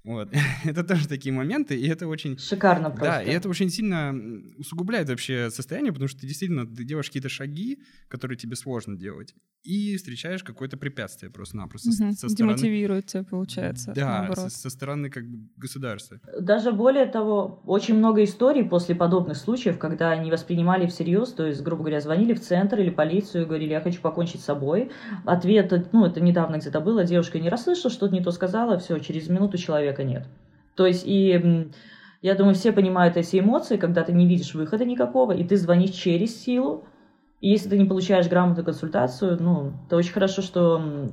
Вот, это тоже такие моменты, и это очень... Шикарно просто. Да, и это очень сильно усугубляет вообще состояние, потому что ты действительно ты делаешь какие-то шаги, которые тебе сложно делать, и встречаешь какое-то препятствие просто-напросто. Угу. Со стороны... Демотивирует тебя, получается, да, наоборот. со, со стороны как бы государства. Даже более того, очень много историй после подобных случаев, когда они воспринимали всерьез, то есть, грубо говоря, звонили в центр или полицию, говорили, я хочу покончить с собой. Ответ, ну, это недавно где-то было, девушка не расслышала, что-то не то сказала, все, через минуту человека нет. То есть, и я думаю, все понимают эти эмоции, когда ты не видишь выхода никакого, и ты звонишь через силу, и если ты не получаешь грамотную консультацию, ну, то очень хорошо, что,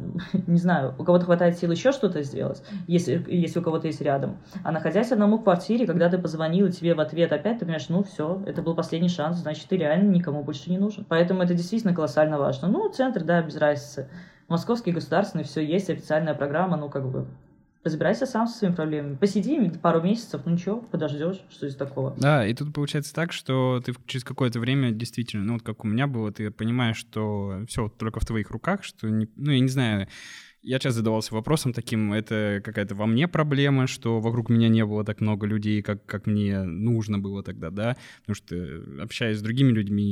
не знаю, у кого-то хватает сил еще что-то сделать, если, если у кого-то есть рядом. А находясь одному в квартире, когда ты позвонил, и тебе в ответ опять, ты понимаешь, ну, все, это был последний шанс, значит, ты реально никому больше не нужен. Поэтому это действительно колоссально важно. Ну, центр, да, без разницы. Московский, государственный, все есть, официальная программа, ну, как бы... Разбирайся сам со своими проблемами. Посиди пару месяцев, ну ничего, подождешь, что из такого. Да, и тут получается так, что ты через какое-то время действительно, ну вот как у меня было, ты понимаешь, что все вот только в твоих руках, что, не, ну я не знаю, я часто задавался вопросом таким, это какая-то во мне проблема, что вокруг меня не было так много людей, как, как мне нужно было тогда, да, потому что общаясь с другими людьми,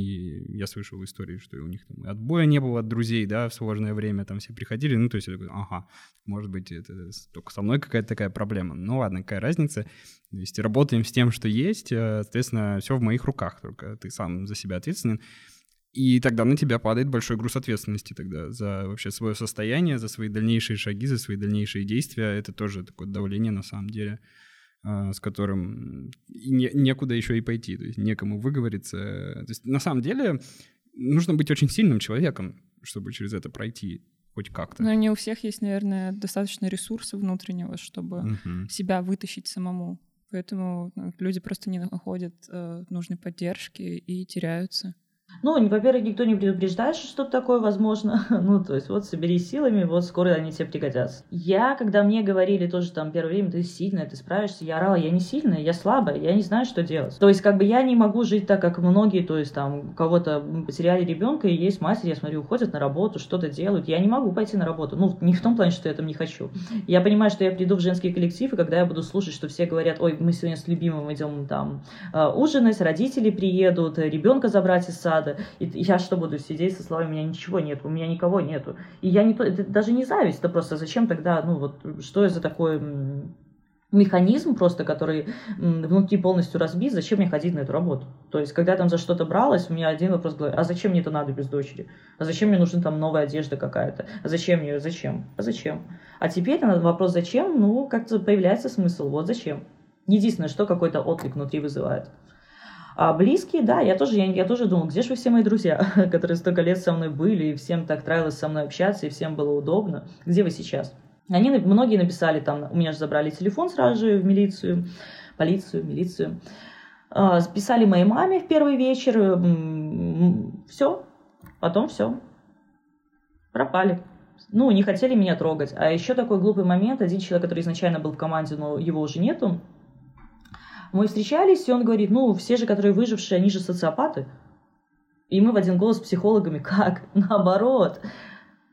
я слышал истории, что у них там отбоя не было от друзей, да, в сложное время, там все приходили, ну, то есть я такой, ага, может быть, это только со мной какая-то такая проблема, ну, ладно, какая разница, если работаем с тем, что есть, соответственно, все в моих руках, только ты сам за себя ответственен. И тогда на тебя падает большой груз ответственности тогда за вообще свое состояние, за свои дальнейшие шаги, за свои дальнейшие действия. Это тоже такое давление, на самом деле, с которым не, некуда еще и пойти, то есть некому выговориться. То есть на самом деле нужно быть очень сильным человеком, чтобы через это пройти. Хоть как-то. Но не у всех есть, наверное, достаточно ресурса внутреннего, чтобы угу. себя вытащить самому. Поэтому люди просто не находят нужной поддержки и теряются. Ну, во-первых, никто не предупреждает, что что-то такое возможно. Ну, то есть, вот соберись силами, вот скоро они тебе пригодятся. Я, когда мне говорили тоже там первое время, ты сильная, ты справишься, я орала, я не сильная, я слабая, я не знаю, что делать. То есть, как бы я не могу жить так, как многие, то есть, там, кого-то потеряли ребенка, и есть матери, я смотрю, уходят на работу, что-то делают. Я не могу пойти на работу. Ну, не в том плане, что я там не хочу. Я понимаю, что я приду в женский коллектив, и когда я буду слушать, что все говорят, ой, мы сегодня с любимым идем там ужинать, родители приедут, ребенка забрать из сада. И я что буду сидеть со словами, у меня ничего нет, у меня никого нету. И я не, это даже не зависть, это просто зачем тогда, ну вот, что это за такой механизм просто, который внутри полностью разбит, зачем мне ходить на эту работу? То есть, когда я там за что-то бралась, у меня один вопрос был, а зачем мне это надо без дочери? А зачем мне нужна там новая одежда какая-то? А зачем мне, зачем? А зачем? А теперь вопрос зачем, ну, как-то появляется смысл, вот зачем. Единственное, что какой-то отклик внутри вызывает. А близкие, да, я тоже, я, я тоже думала, где же вы все мои друзья, которые столько лет со мной были, и всем так нравилось со мной общаться, и всем было удобно. Где вы сейчас? Они, многие написали там, у меня же забрали телефон сразу же в милицию, полицию, милицию. А, писали моей маме в первый вечер, все, потом все, пропали. Ну, не хотели меня трогать. А еще такой глупый момент, один человек, который изначально был в команде, но его уже нету, мы встречались, и он говорит, ну, все же, которые выжившие, они же социопаты. И мы в один голос с психологами, как? Наоборот.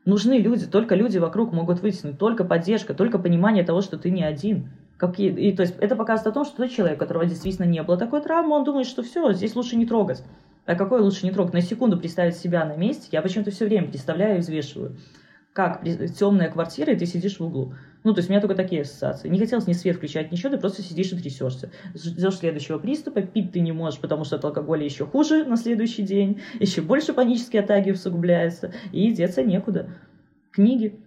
Нужны люди, только люди вокруг могут вытянуть, только поддержка, только понимание того, что ты не один. Какие... И, то есть, это показывает о том, что тот человек, у которого действительно не было такой травмы, он думает, что все, здесь лучше не трогать. А какой лучше не трогать? На секунду представить себя на месте, я почему-то все время представляю и взвешиваю. Как темная квартира, и ты сидишь в углу. Ну, то есть у меня только такие ассоциации. Не хотелось ни свет включать, ничего, ты просто сидишь и трясешься. Ждешь следующего приступа, пить ты не можешь, потому что от алкоголя еще хуже на следующий день, еще больше панические атаки усугубляются, и деться некуда. Книги.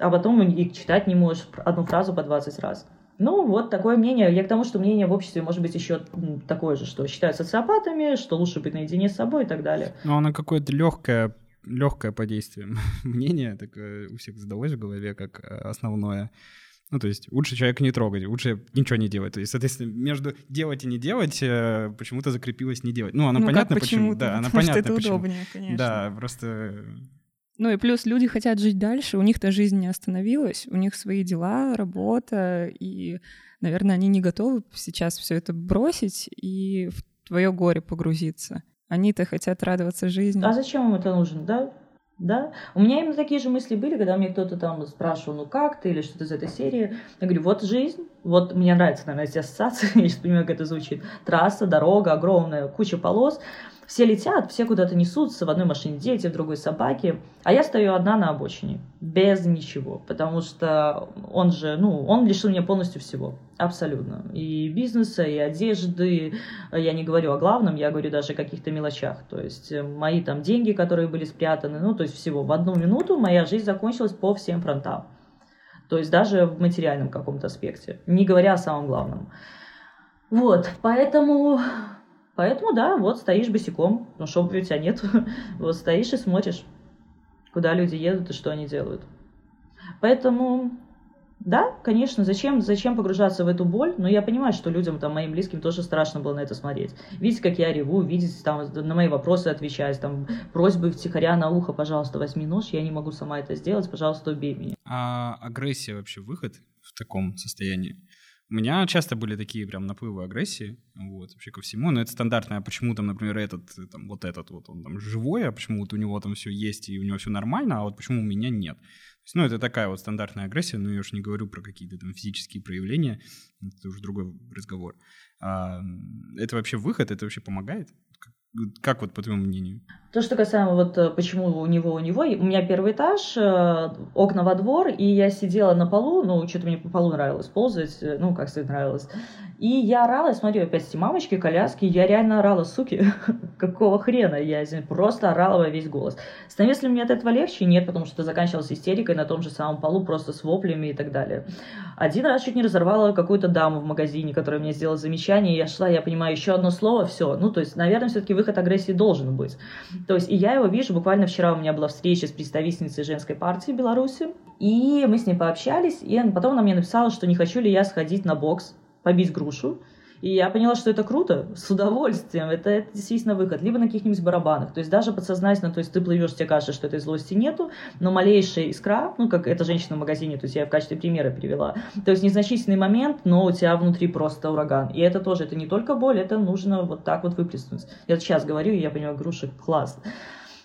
А потом и читать не можешь одну фразу по двадцать раз. Ну, вот такое мнение. Я к тому, что мнение в обществе может быть еще такое же, что считают социопатами, что лучше быть наедине с собой и так далее. Но оно какое-то легкое, легкое по действиям мнение, так у всех задалось в голове как основное. Ну, то есть лучше человека не трогать, лучше ничего не делать. То есть, соответственно, между делать и не делать почему-то закрепилось не делать. Ну, она ну, понятна почему. Да, она понятна это почему. Удобнее, конечно. Да, просто... Ну и плюс люди хотят жить дальше, у них-то жизнь не остановилась, у них свои дела, работа, и, наверное, они не готовы сейчас все это бросить и в твое горе погрузиться. Они-то хотят радоваться жизни. А зачем им это нужно, да? Да? У меня именно такие же мысли были, когда мне кто-то там спрашивал, ну как ты, или что-то из этой серии. Я говорю, вот жизнь, вот мне нравится, наверное, эти ассоциации, я сейчас понимаю, как это звучит. Трасса, дорога, огромная куча полос. Все летят, все куда-то несутся, в одной машине дети, в другой собаки, а я стою одна на обочине, без ничего, потому что он же, ну, он лишил меня полностью всего, абсолютно, и бизнеса, и одежды, я не говорю о главном, я говорю даже о каких-то мелочах, то есть мои там деньги, которые были спрятаны, ну, то есть всего, в одну минуту моя жизнь закончилась по всем фронтам, то есть даже в материальном каком-то аспекте, не говоря о самом главном. Вот, поэтому... Поэтому, да, вот стоишь босиком, ну, шопы у тебя нет, вот стоишь и смотришь, куда люди едут и что они делают. Поэтому, да, конечно, зачем, зачем погружаться в эту боль? Но я понимаю, что людям, там, моим близким тоже страшно было на это смотреть. Видеть, как я реву, видеть, там, на мои вопросы отвечать, там, просьбы втихаря на ухо, пожалуйста, возьми нож, я не могу сама это сделать, пожалуйста, убей меня. А агрессия вообще выход в таком состоянии? У меня часто были такие прям наплывы агрессии, вот, вообще ко всему, но это стандартно, а почему там, например, этот, там, вот этот вот, он там живой, а почему вот у него там все есть и у него все нормально, а вот почему у меня нет. То есть, ну, это такая вот стандартная агрессия, но я уж не говорю про какие-то там физические проявления, это уже другой разговор. А, это вообще выход, это вообще помогает? Как вот по твоему мнению? То, что касаемо вот почему у него, у него, у меня первый этаж, окна во двор, и я сидела на полу, ну, что-то мне по полу нравилось ползать, ну, как сказать, нравилось. И я орала, я смотрю, опять эти мамочки, коляски, я реально орала, суки, какого хрена, я просто орала во весь голос. Становилось ли мне от этого легче? Нет, потому что заканчивалась истерикой на том же самом полу, просто с воплями и так далее. Один раз чуть не разорвала какую-то даму в магазине, которая мне сделала замечание, я шла, я понимаю, еще одно слово, все. Ну, то есть, наверное, все-таки выход от агрессии должен быть. То есть, и я его вижу, буквально вчера у меня была встреча с представительницей женской партии в Беларуси, и мы с ней пообщались, и потом она мне написала, что не хочу ли я сходить на бокс, побить грушу, и я поняла, что это круто, с удовольствием, это, это действительно выход, либо на каких-нибудь барабанах, то есть даже подсознательно, то есть ты плывешь, тебе кажется, что этой злости нету, но малейшая искра, ну, как эта женщина в магазине, то есть я в качестве примера привела, то есть незначительный момент, но у тебя внутри просто ураган, и это тоже, это не только боль, это нужно вот так вот выплеснуть. Я сейчас говорю, и я понимаю, груши, класс.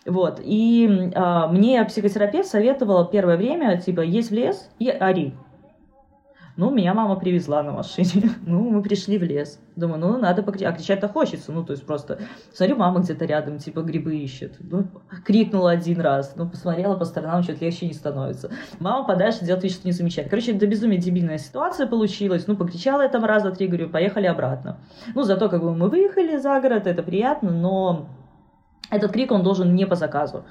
Вот, и а, мне психотерапевт советовала первое время, типа, есть в лес и ори. Ну, меня мама привезла на машине. Ну, мы пришли в лес. Думаю, ну, надо покричать. А кричать-то хочется. Ну, то есть просто... Смотрю, мама где-то рядом, типа, грибы ищет. Ну, крикнула один раз. Ну, посмотрела по сторонам, что-то легче не становится. Мама подальше делает вид, что не замечает. Короче, до безумия дебильная ситуация получилась. Ну, покричала я там раза три, говорю, поехали обратно. Ну, зато, как бы, мы выехали за город, это приятно, но этот крик, он должен не по заказу.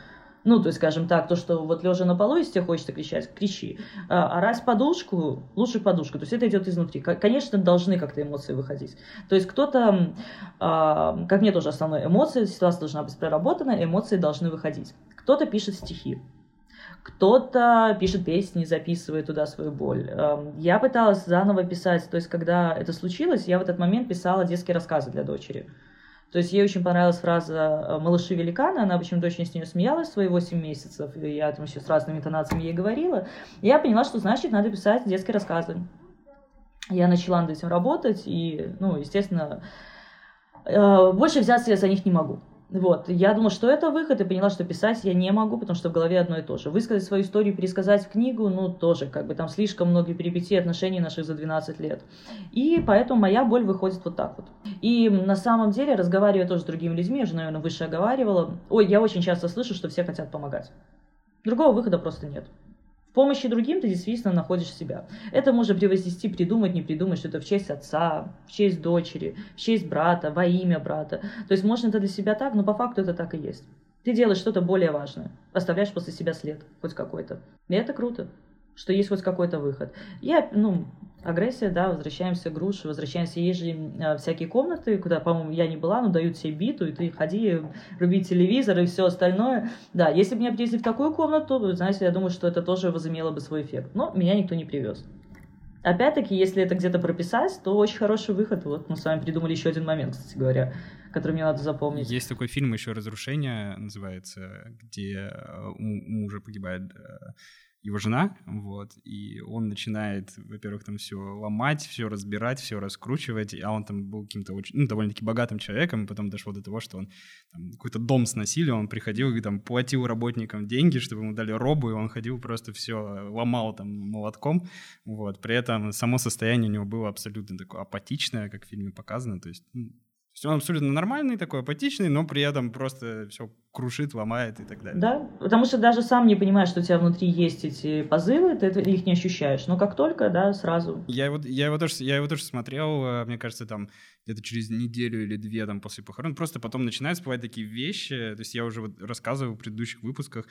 Ну, то есть, скажем так, то, что вот лежа на полу, если тебе хочется кричать, кричи. А, орать подушку, лучше подушку. То есть, это идет изнутри. Конечно, должны как-то эмоции выходить. То есть, кто-то, а, как мне тоже основной, эмоции, ситуация должна быть проработана, эмоции должны выходить. Кто-то пишет стихи. Кто-то пишет песни, записывает туда свою боль. Я пыталась заново писать. То есть, когда это случилось, я в этот момент писала детские рассказы для дочери. То есть ей очень понравилась фраза «малыши великана», она почему-то очень с нее смеялась свои восемь месяцев, и я там еще с разными интонациями ей говорила. И я поняла, что значит, надо писать детские рассказы. Я начала над этим работать, и, ну, естественно, больше взяться я за них не могу. Вот, я думала, что это выход, и поняла, что писать я не могу, потому что в голове одно и то же. Высказать свою историю, пересказать в книгу, ну, тоже, как бы, там слишком много перипетий отношений наших за двенадцать лет. И поэтому моя боль выходит вот так вот. И на самом деле, разговаривая тоже с другими людьми, я уже, наверное, выше оговаривала, ой, я очень часто слышу, что все хотят помогать. Другого выхода просто нет. В помощи другим ты действительно находишь себя. Это можно превознести, придумать, не придумать, что это в честь отца, в честь дочери, в честь брата, во имя брата. То есть можно это для себя так, но по факту это так и есть. Ты делаешь что-то более важное, оставляешь после себя след хоть какой-то. И это круто, что есть хоть какой-то выход. Я, ну, агрессия, да, возвращаемся к груши, возвращаемся, есть же всякие комнаты, куда, по-моему, я не была, но дают тебе биту, и ты ходи, руби телевизор и все остальное. Да, если бы меня привезли в такую комнату, знаете, я думаю, что это тоже возымело бы свой эффект. Но меня никто не привез. Опять-таки, если это где-то прописать, то очень хороший выход. Вот мы с вами придумали еще один момент, кстати говоря, который мне надо запомнить. Есть такой фильм еще «Разрушение» называется, где у мужа погибает его жена, вот, и он начинает, во-первых, там все ломать, все разбирать, все раскручивать, а он там был каким-то очень, ну, довольно-таки богатым человеком, и потом дошло до того, что он там какой-то дом сносили, он приходил и там платил работникам деньги, чтобы ему дали робу, и он ходил просто все ломал там молотком, вот, при этом само состояние у него было абсолютно такое апатичное, как в фильме показано, то есть... Он абсолютно нормальный, такой апатичный, но при этом просто все крушит, ломает и так далее. Да, потому что даже сам не понимаешь, что у тебя внутри есть эти позывы, ты их не ощущаешь. Но как только, да, сразу. Я его, я его, тоже, я его тоже смотрел, мне кажется, там где-то через неделю или две там, после похорон. Просто потом начинают всплывать такие вещи. То есть я уже вот рассказывал в предыдущих выпусках,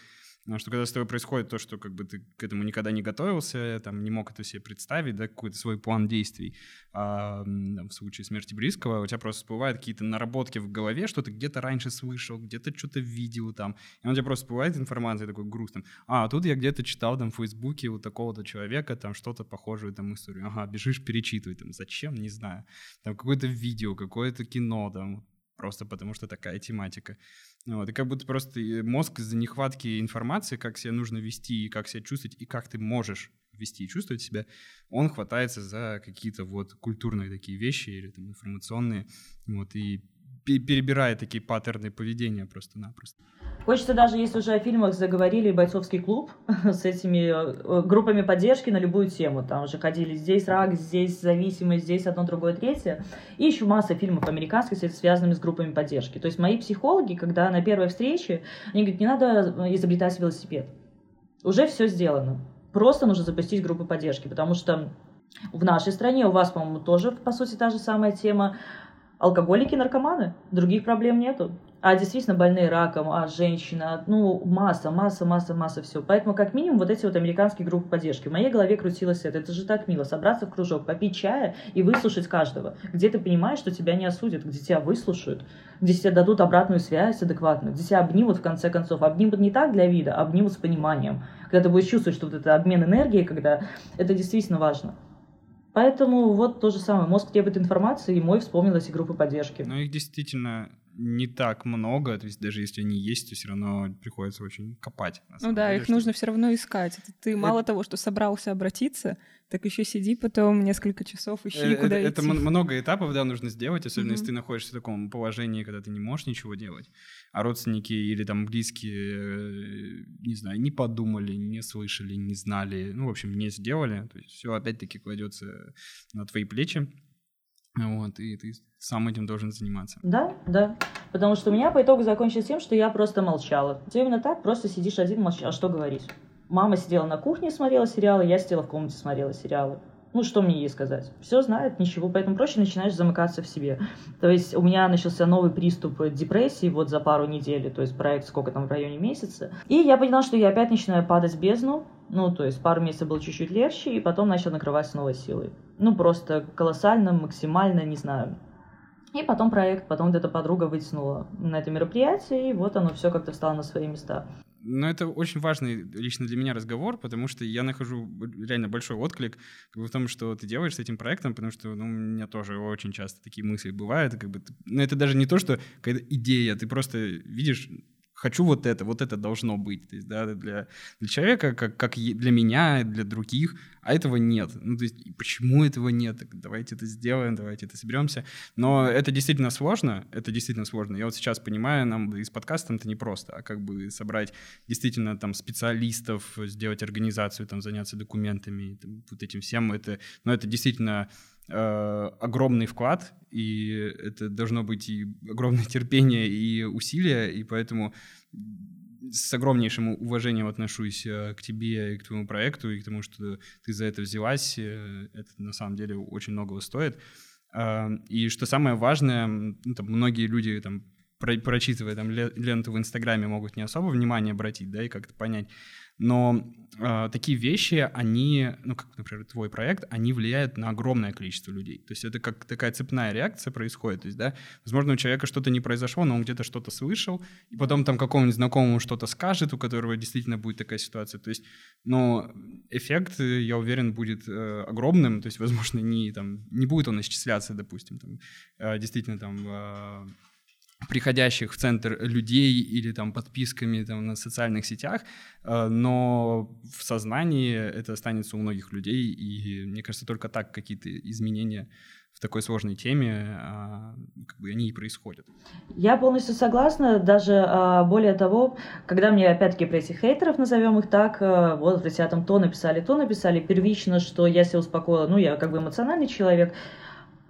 что когда с тобой происходит то, что как бы ты к этому никогда не готовился, там, не мог это себе представить, да, какой-то свой план действий, а, там, в случае смерти близкого у тебя просто всплывают какие-то наработки в голове, что ты где-то раньше слышал, где-то что-то видел там, и у тебя просто всплывает информация такой грустным, а тут я где-то читал там в Фейсбуке у такого-то человека там что-то похожее там историю, ага, бежишь перечитывать, там, зачем, не знаю, там какое-то видео, какое-то кино там, просто потому что такая тематика. Вот. И как будто просто мозг из-за нехватки информации, как себя нужно вести, и как себя чувствовать, и как ты можешь вести и чувствовать себя, он хватается за какие-то вот культурные такие вещи или там информационные, вот, и перебирает такие паттерны поведения просто-напросто. Хочется даже, если уже о фильмах заговорили, «Бойцовский клуб» с этими группами поддержки на любую тему. Там уже ходили здесь рак, здесь зависимость, здесь одно, другое, третье. И еще масса фильмов американских, связанными с группами поддержки. То есть мои психологи, когда на первой встрече, они говорят, не надо изобретать велосипед. Уже все сделано. Просто нужно запустить группы поддержки, потому что в нашей стране, у вас, по-моему, тоже, по сути, та же самая тема. Алкоголики, наркоманы, других проблем нету. А действительно больные раком, а женщина, ну, масса, масса, масса, масса всего. Поэтому, как минимум, вот эти вот американские группы поддержки. В моей голове крутилось это. Это же так мило. Собраться в кружок, попить чая и выслушать каждого. Где ты понимаешь, что тебя не осудят, где тебя выслушают, где тебе дадут обратную связь адекватную, где тебя обнимут, в конце концов. Обнимут не так для вида, а обнимут с пониманием. Когда ты будешь чувствовать, что вот это обмен энергией, когда это действительно важно. Поэтому вот то же самое. Мозг требует информации, и мой вспомнил эти группы поддержки. Но их действительно не так много, то есть даже если они есть, то все равно приходится очень копать. Ну да, деле, их что... нужно все равно искать. Это ты это... мало того, что собрался обратиться, так еще сиди потом несколько часов, ищи, это, куда это, идти. Это много этапов, да, нужно сделать, особенно mm-hmm. если ты находишься в таком положении, когда ты не можешь ничего делать, а родственники или там близкие, не знаю, не подумали, не слышали, не знали, ну, в общем, не сделали, то есть все опять-таки кладется на твои плечи. Вот, и ты сам этим должен заниматься. Да, да. Потому что у меня по итогу закончилось тем, что я просто молчала. Ты именно так просто сидишь один, молчишь. А что говорить? Мама сидела на кухне, смотрела сериалы, я сидела в комнате, смотрела сериалы. Ну, что мне ей сказать? Все знает, ничего. Поэтому проще начинаешь замыкаться в себе. То есть у меня начался новый приступ депрессии вот за пару недель. То есть проект сколько там в районе месяца. И я поняла, что я опять начинаю падать в бездну. Ну, то есть пару месяцев было чуть-чуть легче, и потом начал накрывать с новой силой. Ну, просто колоссально, максимально, не знаю. И потом проект, потом где-то подруга вытянула на это мероприятие, и вот оно все как-то встало на свои места. Но это очень важный лично для меня разговор, потому что я нахожу реально большой отклик как бы, в том, что ты делаешь с этим проектом, потому что ну, у меня тоже очень часто такие мысли бывают. Как бы, но это даже не то, что какая-то идея, ты просто видишь... Хочу вот это, вот это должно быть. То есть, да, для, для человека, как, как для меня, для других, а этого нет. Ну, то есть, почему этого нет? Давайте это сделаем, давайте это соберемся. Но это действительно сложно, это действительно сложно. Я вот сейчас понимаю, нам из подкаста это непросто, а как бы собрать действительно там специалистов, сделать организацию, там, заняться документами, там, вот этим всем, это, ну, это действительно... огромный вклад, и это должно быть и огромное терпение, и усилие, и поэтому с огромнейшим уважением отношусь к тебе и к твоему проекту, и к тому, что ты за это взялась, это на самом деле очень многого стоит. И что самое важное, ну, там, многие люди там, прочитывая там, ленту в Инстаграме, могут не особо внимание обратить, да, и как-то понять, но э, такие вещи, они, ну, как, например, твой проект, они влияют на огромное количество людей. То есть это как такая цепная реакция происходит. То есть, да, возможно, у человека что-то не произошло, но он где-то что-то слышал, и потом там какому-нибудь знакомому что-то скажет, у которого действительно будет такая ситуация. То есть, но эффект, я уверен, будет э, огромным. То есть, возможно, не, там, не будет он исчисляться, допустим, там, э, действительно там... Э, приходящих в центр людей или там подписками там, на социальных сетях, но в сознании это останется у многих людей, и мне кажется, только так какие-то изменения в такой сложной теме как бы они и происходят. Я полностью согласна, даже более того, когда мне опять-таки про этих хейтеров, назовем их так, вот в десятом то написали, то написали, первично, что я себя успокоила, ну я как бы эмоциональный человек,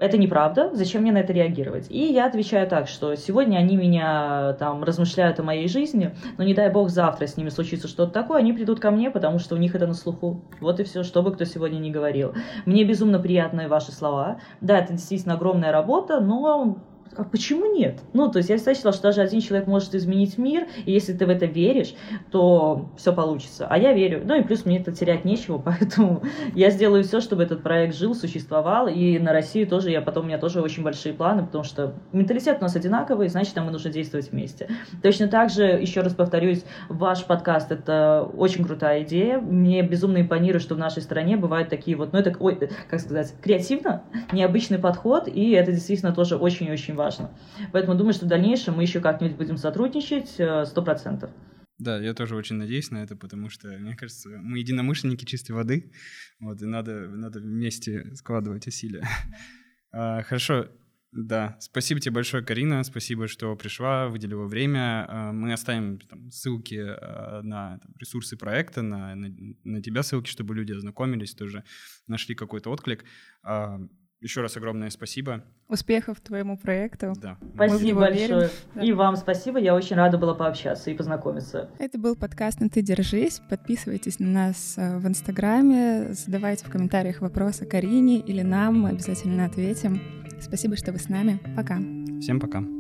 это неправда, зачем мне на это реагировать? И я отвечаю так, что сегодня они меня там размышляют о моей жизни, но не дай бог завтра с ними случится что-то такое, они придут ко мне, потому что у них это на слуху. Вот и все, что бы кто сегодня ни говорил. Мне безумно приятны ваши слова. Да, это действительно огромная работа, но... А почему нет? Ну, то есть я всегда считала, что даже один человек может изменить мир, и если ты в это веришь, то все получится. А я верю. Ну и плюс мне это терять нечего, поэтому я сделаю все, чтобы этот проект жил, существовал, и на Россию тоже я потом, у меня тоже очень большие планы, потому что менталитет у нас одинаковый, значит, нам и нужно действовать вместе. Точно так же, еще раз повторюсь, ваш подкаст — это очень крутая идея. Мне безумно импонирует, что в нашей стране бывают такие вот, ну это, ой, как сказать, креативно, необычный подход, и это действительно тоже очень-очень важно. Поэтому думаю, что в дальнейшем мы еще как-нибудь будем сотрудничать сто процентов. Да, я тоже очень надеюсь на это, потому что, мне кажется, мы единомышленники чистой воды, вот, и надо, надо вместе складывать усилия. а, хорошо, да, спасибо тебе большое, Карина, спасибо, что пришла, выделила время. А, мы оставим там ссылки на там, ресурсы проекта, на, на, на тебя ссылки, чтобы люди ознакомились, тоже нашли какой-то отклик. А, Еще раз огромное спасибо. Успехов твоему проекту. Да. Спасибо, мы в него большое. Да. И вам спасибо. Я очень рада была пообщаться и познакомиться. Это был подкаст «Ну ты держись». Подписывайтесь на нас в Инстаграме, задавайте в комментариях вопросы Карине или нам. Мы обязательно ответим. Спасибо, что вы с нами. Пока. Всем пока.